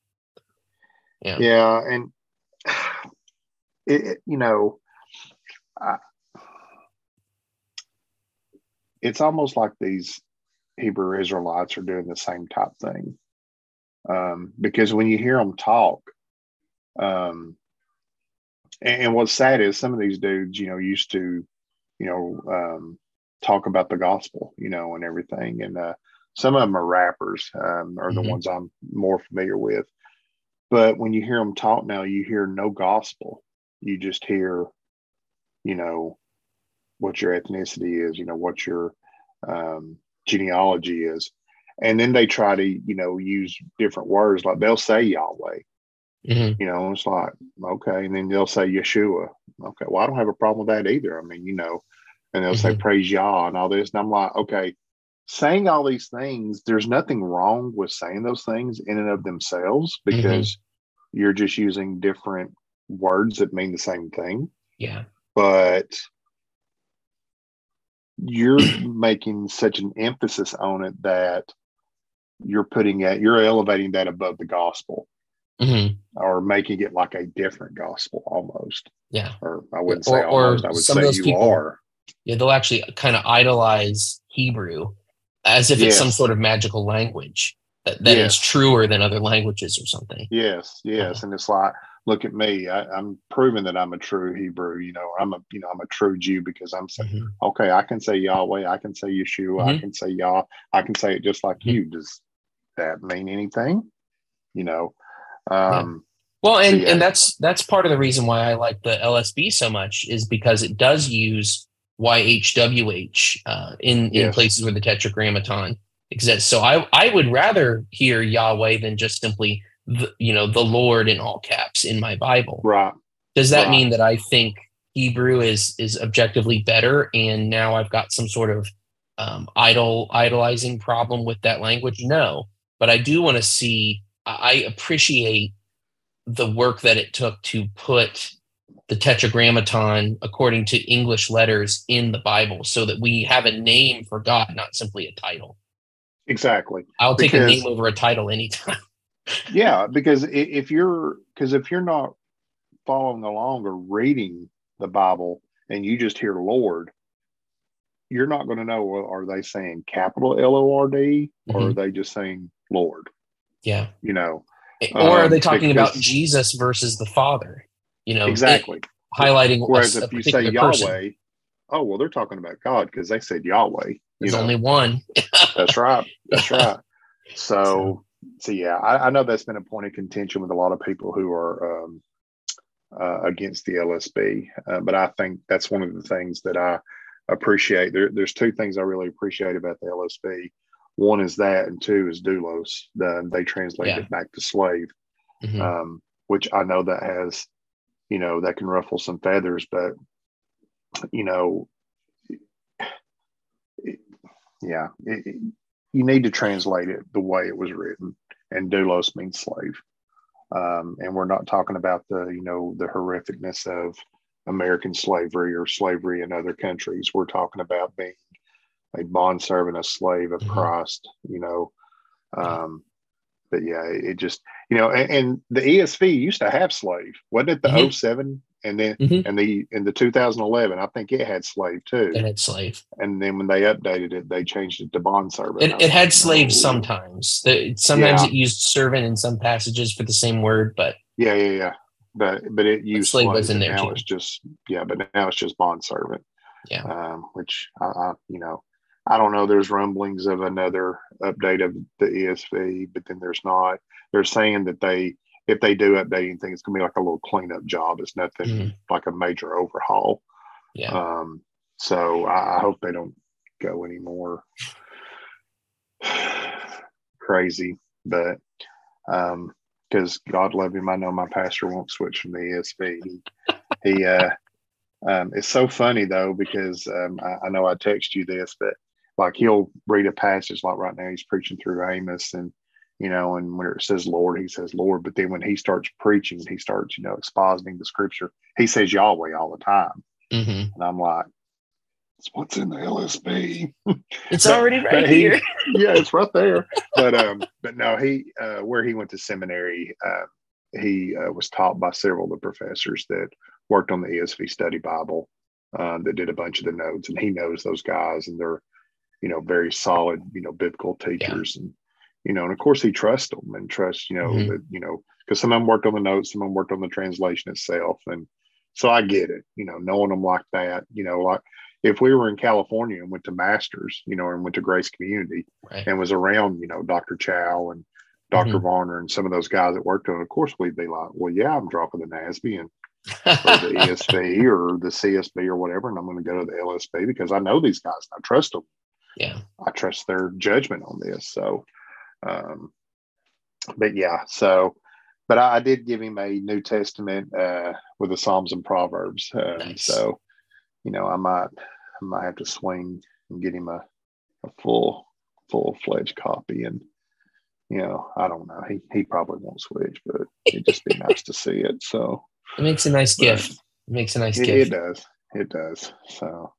Yeah, and it, you know, it's almost like these Hebrew Israelites are doing the same type thing. Because when you hear them talk, And what's sad is some of these dudes, you know, used to, you know, talk about the gospel, you know, and everything. And some of them are rappers, are the ones I'm more familiar with. But when you hear them talk now, you hear no gospel. You just hear, you know, what your ethnicity is, you know, what your genealogy is. And then they try to, you know, use different words. Like they'll say Yahweh, you know, it's like, okay. And then they'll say Yeshua. Okay. Well, I don't have a problem with that either. I mean, you know, and they'll say praise Yah and all this. And I'm like, okay, saying all these things, there's nothing wrong with saying those things in and of themselves, because you're just using different words that mean the same thing. Yeah. But you're making such an emphasis on it that you're putting it, you're elevating that above the gospel, or making it like a different gospel almost. Yeah. Or I wouldn't say almost, I would say you people, are. Yeah, they'll actually kind of idolize Hebrew as if it's some sort of magical language that is truer than other languages or something. And it's like, look at me, I'm proving that I'm a true Hebrew, you know, I'm a true Jew, because I'm saying, okay, I can say Yahweh, I can say Yeshua, I can say Yah, I can say it just like you. Does that mean anything? You know? Well, and, so, and that's part of the reason why I like the LSB so much, is because it does use YHWH in places where the Tetragrammaton exists. So I would rather hear Yahweh than just simply the Lord in all caps in my Bible. Right. Does that mean that I think Hebrew is objectively better, and now I've got some sort of idolizing problem with that language? No, but I do want to see, I appreciate the work that it took to put the Tetragrammaton according to English letters in the Bible, so that we have a name for God, not simply a title. Exactly. I'll take a name over a title anytime. Yeah, because if you're not following along or reading the Bible and you just hear Lord, you're not going to know, well, are they saying capital L-O-R-D or are they just saying Lord? Yeah. You know, or are they talking about Jesus versus the Father? You know, exactly. Highlighting. Whereas if you say Yahweh, person, oh, well, they're talking about God because they said Yahweh. There's only one. That's right. That's right. So yeah, I know that's been a point of contention with a lot of people who are against the LSB. But I think that's one of the things that I appreciate. There's two things I really appreciate about the LSB. One is that, and two is Doulos. They translate it back to slave, which I know that has, you know, that can ruffle some feathers, but, you know, you need to translate it the way it was written, and doulos means slave. And we're not talking about the, you know, the horrificness of American slavery or slavery in other countries. We're talking about being a bondservant, a slave of Christ, you know. But yeah, it just, you know, and the ESV used to have slave, wasn't it? The 07 and then and the 2011, I think it had slave too. It had slave, and then when they updated it, they changed it to bondservant. It had slave sometimes. It used servant in some passages for the same word, but but it used slave was in there. Now it's just now it's just bondservant. Yeah, which I don't know. There's rumblings of another update of the ESV, but then there's not. They're saying that if they do update anything, it's going to be like a little cleanup job. It's nothing like a major overhaul. Yeah. So I hope they don't go any more crazy. But because God love him, I know my pastor won't switch from the ESV. It's so funny though, because I know I text you this, but like he'll read a passage, like right now he's preaching through Amos, and you know, and when it says Lord, he says Lord, but then when he starts preaching, he starts, you know, expositing the scripture, he says Yahweh all the time, and I'm like, it's what's in the LSB? It's already right here. It's right there. But no, he where he went to seminary, he was taught by several of the professors that worked on the ESV study Bible, that did a bunch of the notes, and he knows those guys, and they're, you know, very solid, you know, biblical teachers, and, you know, and of course he trusts them and trusts, you know, that, you know, because some of them worked on the notes, some of them worked on the translation itself, and, So I get it, you know, knowing them like that, you know, like if we were in California and went to Masters, you know, and went to Grace Community right. and was around, you know, Dr. Chow and Dr. Mm-hmm. Varner and some of those guys that worked on it, of course, we'd be like, well, yeah, I'm dropping the NASB and or the ESV or the CSB or whatever, and I'm going to go to the LSB because I know these guys and I trust them. Yeah. I trust their judgment on this. So, but yeah, so, but I did give him a New Testament with the Psalms and Proverbs. Nice. So, you know, I might have to swing and get him a full-fledged copy. And, you know, I don't know. He probably won't switch, but it'd just be nice to see it. So it makes a nice gift. It does. It does. So,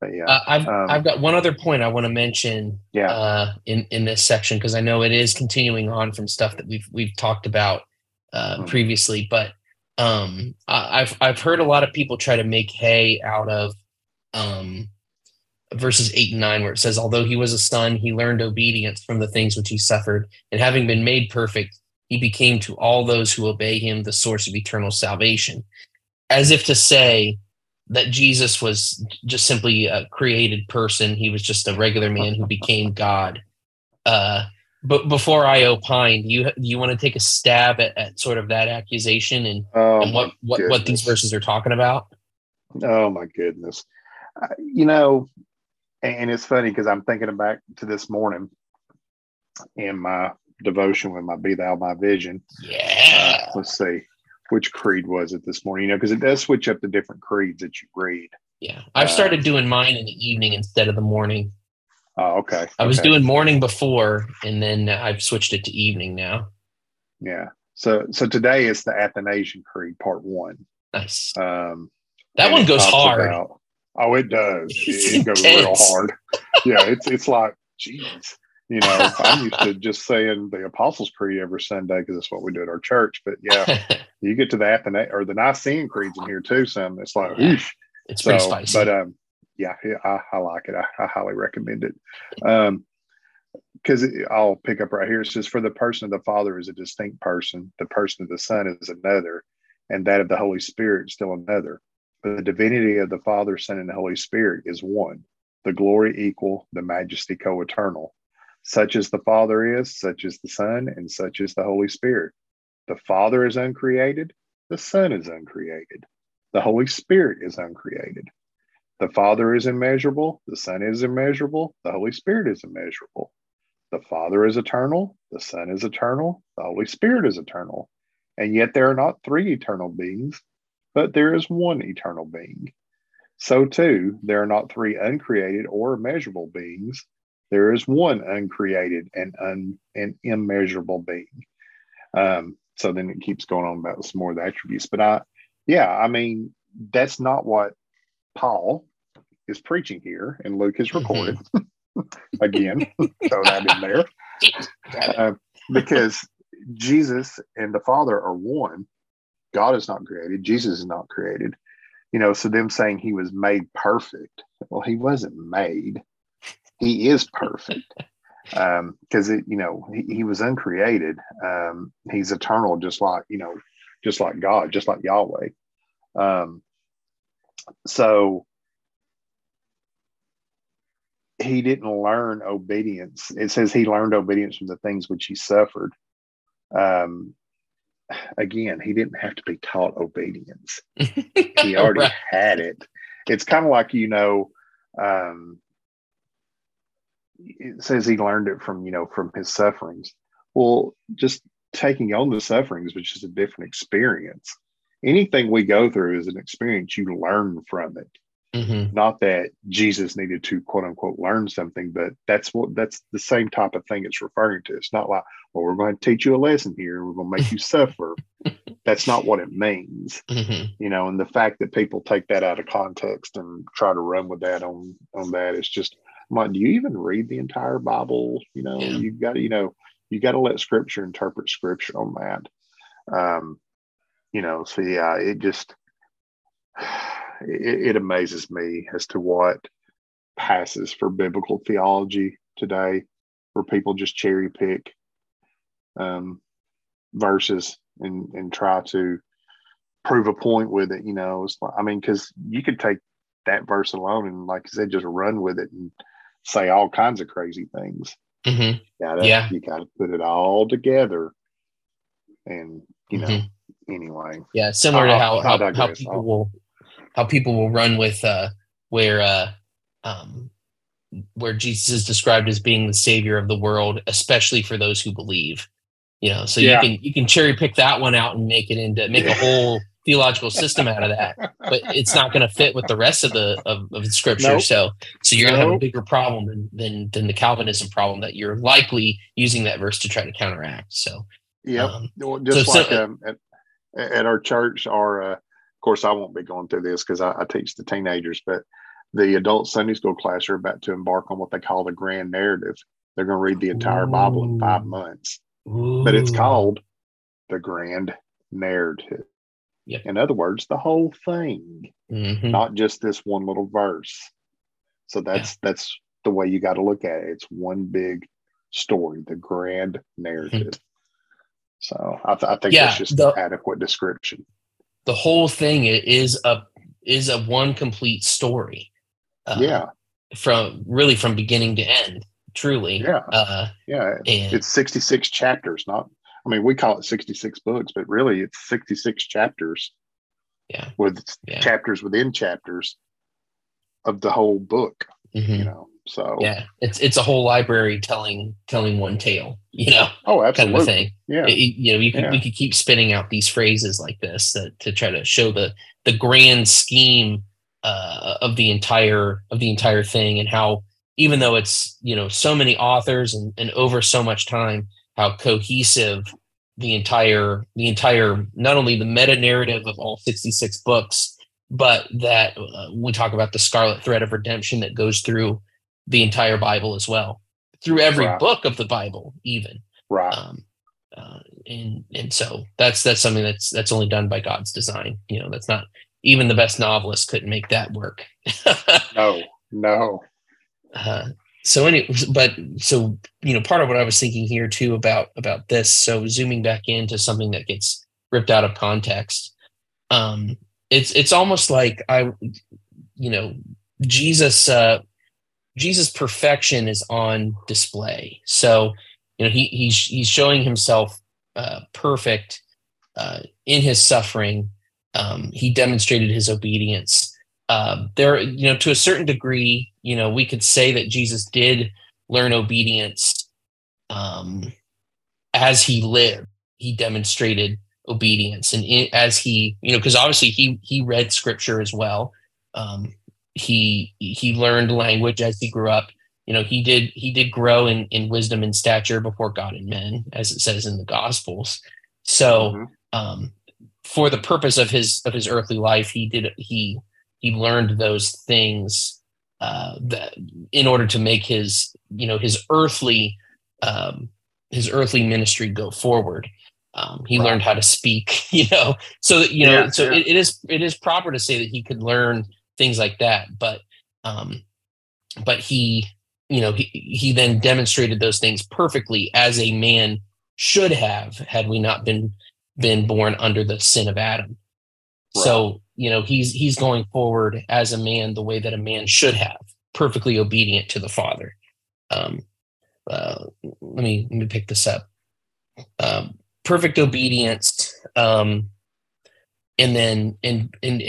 but yeah, I've got one other point I want to mention in this section, because I know it is continuing on from stuff that we've talked about previously, but I've heard a lot of people try to make hay out of verses 8 and 9, where it says, although he was a son, he learned obedience from the things which he suffered, and having been made perfect, he became to all those who obey him the source of eternal salvation. As if to say that Jesus was just simply a created person. He was just a regular man who became God. But before I opine, you want to take a stab at sort of that accusation and what these verses are talking about? Oh my goodness. You know, and it's funny because I'm thinking back to this morning in my devotion with my Be Thou My Vision. Yeah. Let's see. Which creed was it this morning? You know, because it does switch up the different creeds that you read. Yeah. I've started doing mine in the evening instead of the morning. Oh, okay. I was doing morning before, and then I've switched it to evening now. Yeah. So today is the Athanasian Creed, part 1. Nice. That one goes hard. It does. It goes real hard. Yeah. It's like, geez. You know, I'm used to just saying the Apostles' Creed every Sunday because that's what we do at our church. But yeah, you get to the Athanasian or the Nicene creeds in here too. Some it's like, yeah, it's so, pretty spicy. But I like it. I highly recommend it. Because I'll pick up right here. It says, "For the person of the Father is a distinct person. The person of the Son is another, and that of the Holy Spirit still another. But the divinity of the Father, Son, and the Holy Spirit is one. The glory equal, the majesty co-eternal." Such as the Father is, such as the Son, and such as the Holy Spirit. The Father is uncreated. The Son is uncreated. The Holy Spirit is uncreated. The Father is immeasurable. The Son is immeasurable. The Holy Spirit is immeasurable. The Father is eternal. The Son is eternal. The Holy Spirit is eternal. And yet there are not 3 eternal beings, but there is one eternal being. So too, there are not 3 uncreated or immeasurable beings. There is one uncreated and an immeasurable being. So then it keeps going on about some more of the attributes. But I mean, that's not what Paul is preaching here, and Luke is recorded again. Throw that in there, because Jesus and the Father are one. God is not created. Jesus is not created. You know, so them saying he was made perfect. Well, he wasn't made. He is perfect because he was uncreated. He's eternal, just like God, just like Yahweh. So he didn't learn obedience. It says he learned obedience from the things which he suffered. Again, he didn't have to be taught obedience. He already had it. It's kind of like, you know, it says he learned it from his sufferings. Well, just taking on the sufferings, which is a different experience. Anything we go through is an experience. You learn from it. Mm-hmm. Not that Jesus needed to quote unquote learn something, but that's the same type of thing it's referring to. It's not like, well, we're going to teach you a lesson here and we're going to make you suffer. That's not what it means. Mm-hmm. You know, and the fact that people take that out of context and try to run with that on that, it's just, do you even read the entire Bible? You know, yeah. you got to let Scripture interpret Scripture on that. It amazes me as to what passes for biblical theology today, where people just cherry pick verses and try to prove a point with it, you know. It's like, I mean, because you could take that verse alone and, like I said, just run with it and say all kinds of crazy things. Mm-hmm. You gotta put it all together, and you know. Mm-hmm. Anyway, yeah, similar to how people will run with where Jesus is described as being the savior of the world, especially for those who believe. You know, so you can cherry pick that one out and make it into a whole theological system out of that, but it's not going to fit with the rest of the scripture. Nope. So you're going to have a bigger problem than the Calvinism problem that you're likely using that verse to try to counteract. So yeah, at our church, of course, I won't be going through this because I teach the teenagers, but the adult Sunday school class are about to embark on what they call the grand narrative. They're going to read the entire Bible in 5 months. Ooh. But it's called the grand narrative. Yep. In other words, the whole thing, not just this one little verse. So that's the way you got to look at it. It's one big story, the grand narrative. Mm-hmm. So I think that's just an adequate description. The whole thing is a one complete story. From beginning to end, truly. Yeah. It's 66 chapters, we call it 66 books, but really it's 66 chapters. Yeah. With chapters within chapters of the whole book, you know. So yeah, it's a whole library telling one tale, you know. Oh, absolutely. Kind of thing. Yeah. We could keep spinning out these phrases like this to try to show the grand scheme of the entire thing, and how, even though it's, you know, so many authors and over so much time, how cohesive the entire not only the meta narrative of all 66 books, but that we talk about the scarlet thread of redemption that goes through the entire Bible as well, through every book of the Bible, even. Right. And so that's something that's only done by God's design. You know, that's not, even the best novelist couldn't make that work. No. So you know, part of what I was thinking here too about this, so zooming back into something that gets ripped out of context, it's almost like Jesus' perfection is on display. So you know, he's showing himself perfect in his suffering. He demonstrated his obedience. To a certain degree, you know, we could say that Jesus did learn obedience as he lived. He demonstrated obedience, and as he, you know, because obviously he read scripture as well. He learned language as he grew up. You know, he did grow in wisdom and stature before God and men, as it says in the Gospels. So, for the purpose of his earthly life, he learned those things that in order to make his earthly ministry go forward. He learned how to speak, you know, so that, you know, it is proper to say that he could learn things like that. But he then demonstrated those things perfectly as a man should have, had we not been born under the sin of Adam. Right. So, you know, he's going forward as a man the way that a man should have, perfectly obedient to the Father. Let me pick this up. Perfect obedience, and then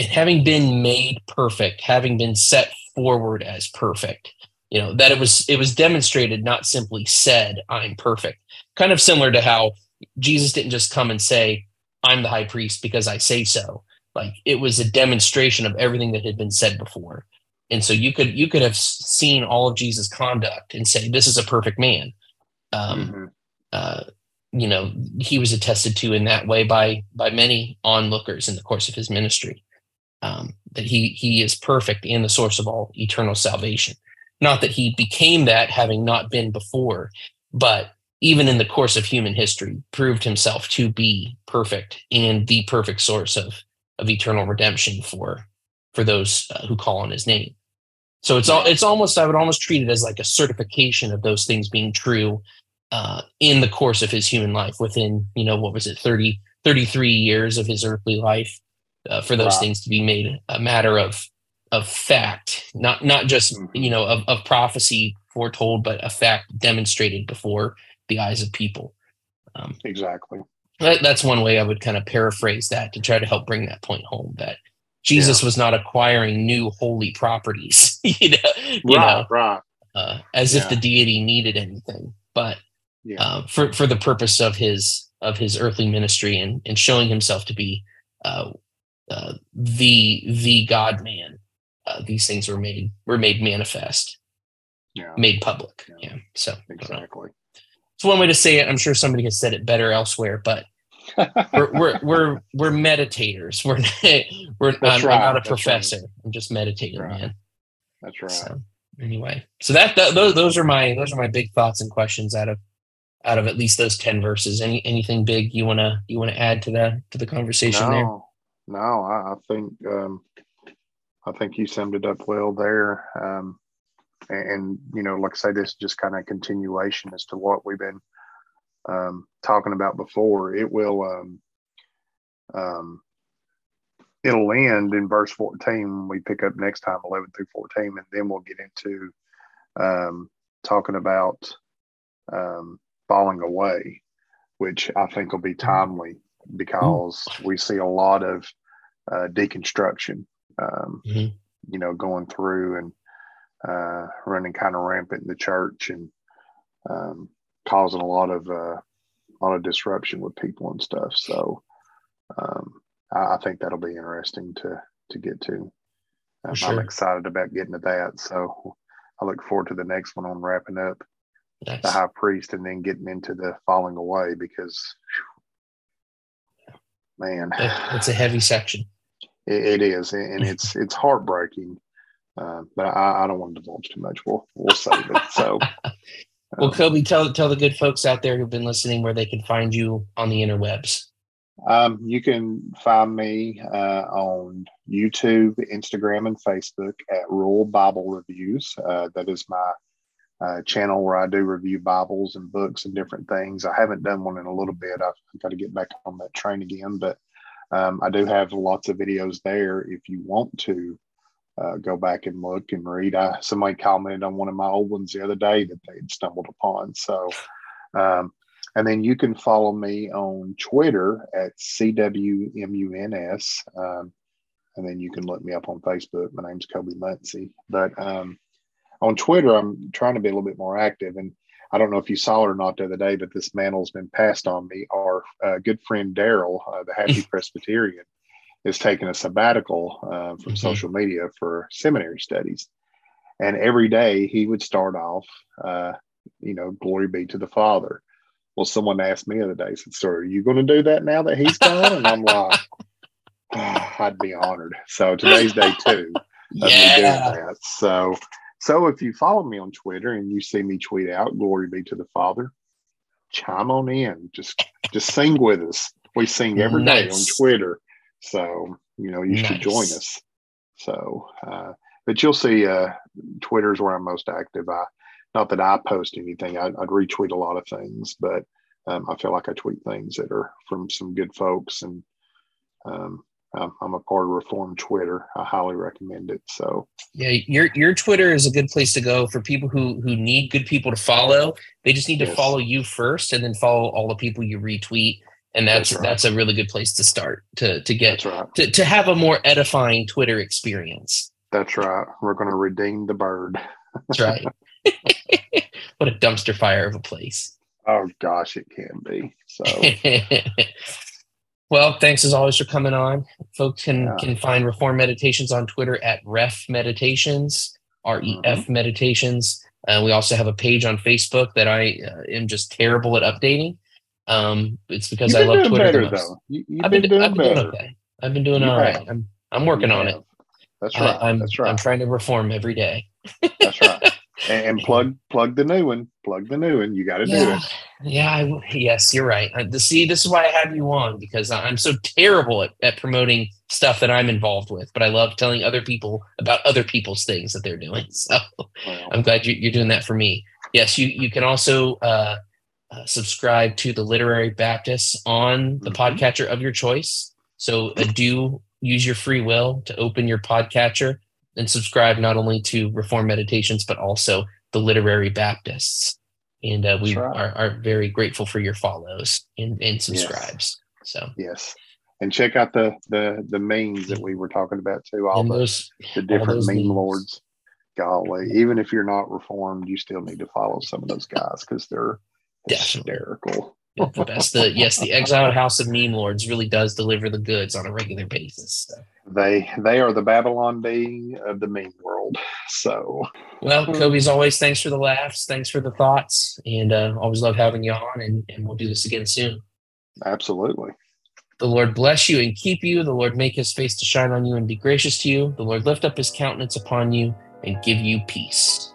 having been made perfect, having been set forward as perfect. You know, that it was demonstrated, not simply said, "I'm perfect." Kind of similar to how Jesus didn't just come and say, "I'm the high priest because I say so." Like, it was a demonstration of everything that had been said before. And so you could have seen all of Jesus' conduct and say, this is a perfect man. You know, he was attested to in that way by many onlookers in the course of his ministry, that he is perfect and the source of all eternal salvation. Not that he became that having not been before, but even in the course of human history, proved himself to be perfect and the perfect source of eternal redemption for those who call on his name. So I would almost treat it as like a certification of those things being true in the course of his human life, within, you know, what was it, 33 years of his earthly life. for those things to be made a matter of fact, not just, of prophecy foretold, but a fact demonstrated before the eyes of people. Exactly. That's one way I would kind of paraphrase that to try to help bring that point home, that Jesus was not acquiring new holy properties, as if the deity needed anything, but for the purpose of his earthly ministry and showing himself to be the God-man, these things were made manifest, made public. Yeah. So exactly. It's one way to say it. I'm sure somebody has said it better elsewhere, but we're meditators. I'm not a professor. Right. I'm just meditating, man. That's right. So, anyway, so those are my big thoughts and questions out of at least those 10 verses. Anything big you wanna add to the conversation there? No, I think you summed it up well there. Like I say, this is just kind of a continuation as to what we've been talking about before. It will, it'll end in verse 14. We pick up next time, 11 through 14, and then we'll get into talking about falling away, which I think will be timely because we see a lot of deconstruction, going through and running kind of rampant in the church and causing a lot of disruption with people and stuff. So I think that'll be interesting to get to. Sure. I'm excited about getting to that. So I look forward to the next one on wrapping up the high priest and then getting into the falling away because, man, it's a heavy section. It is, and it's heartbreaking. But I don't want to divulge too much. We'll save it. So, well, Kobe, tell the good folks out there who've been listening where they can find you on the interwebs. You can find me on YouTube, Instagram, and Facebook at Rural Bible Reviews. That is my channel where I do review Bibles and books and different things. I haven't done one in a little bit. I've got to get back on that train again, but I do have lots of videos there if you want to. Go back and look and read. Somebody commented on one of my old ones the other day that they'd stumbled upon. So, and then you can follow me on Twitter at CWMUNS. And then you can look me up on Facebook. My name's Kobe Muncie. But on Twitter, I'm trying to be a little bit more active. And I don't know if you saw it or not the other day, but this mantle's been passed on me. Our good friend Daryl, the Happy Presbyterian, is taking a sabbatical from social media for seminary studies. And every day he would start off, glory be to the Father. Well, someone asked me the other day, said, sir, are you going to do that now that he's gone? And I'm like, I'd be honored. So today's day two of me doing that. So if you follow me on Twitter and you see me tweet out, glory be to the Father, chime on in. Just sing with us. We sing every day on Twitter. So, you should join us. So, but you'll see Twitter's where I'm most active. Not that I post anything. I'd retweet a lot of things, but I feel like I tweet things that are from some good folks. And I'm a part of Reformed Twitter. I highly recommend it. So, yeah, your Twitter is a good place to go for people who need good people to follow. They just need to follow you first and then follow all the people you retweet. And that's a really good place to start to get to have a more edifying Twitter experience. That's right. We're going to redeem the bird. That's right. What a dumpster fire of a place. Oh gosh, it can be. So, well, thanks as always for coming on. Folks can find Reformed Meditations on Twitter at Ref Meditations, REF Meditations. We also have a page on Facebook that I am just terrible at updating. It's because I love Twitter the most. I've been doing better. I've been doing all right. I'm working on it. That's right. I'm trying to reform every day. That's right. And plug the new one. Plug the new one. You got to do it. Yeah. Yes, you're right. This is why I have you on, because I'm so terrible at promoting stuff that I'm involved with, but I love telling other people about other people's things that they're doing. So I'm glad you're doing that for me. Yes. You can also, subscribe to the Literary Baptists on the podcatcher of your choice. So do use your free will to open your podcatcher and subscribe not only to Reformed Meditations, but also the Literary Baptists. And we are very grateful for your follows and subscribes. Yes. So yes. And check out the memes that we were talking about too. All the different meme lords. Golly, even if you're not Reformed, you still need to follow some of those guys because they're hysterical. Yeah, the best. The exiled house of meme lords really does deliver the goods on a regular basis. So. They are the Babylon Bee of the meme world. So, well, Kobe, as always, thanks for the laughs, thanks for the thoughts, and always love having you on. And we'll do this again soon. Absolutely. The Lord bless you and keep you. The Lord make his face to shine on you and be gracious to you. The Lord lift up his countenance upon you and give you peace.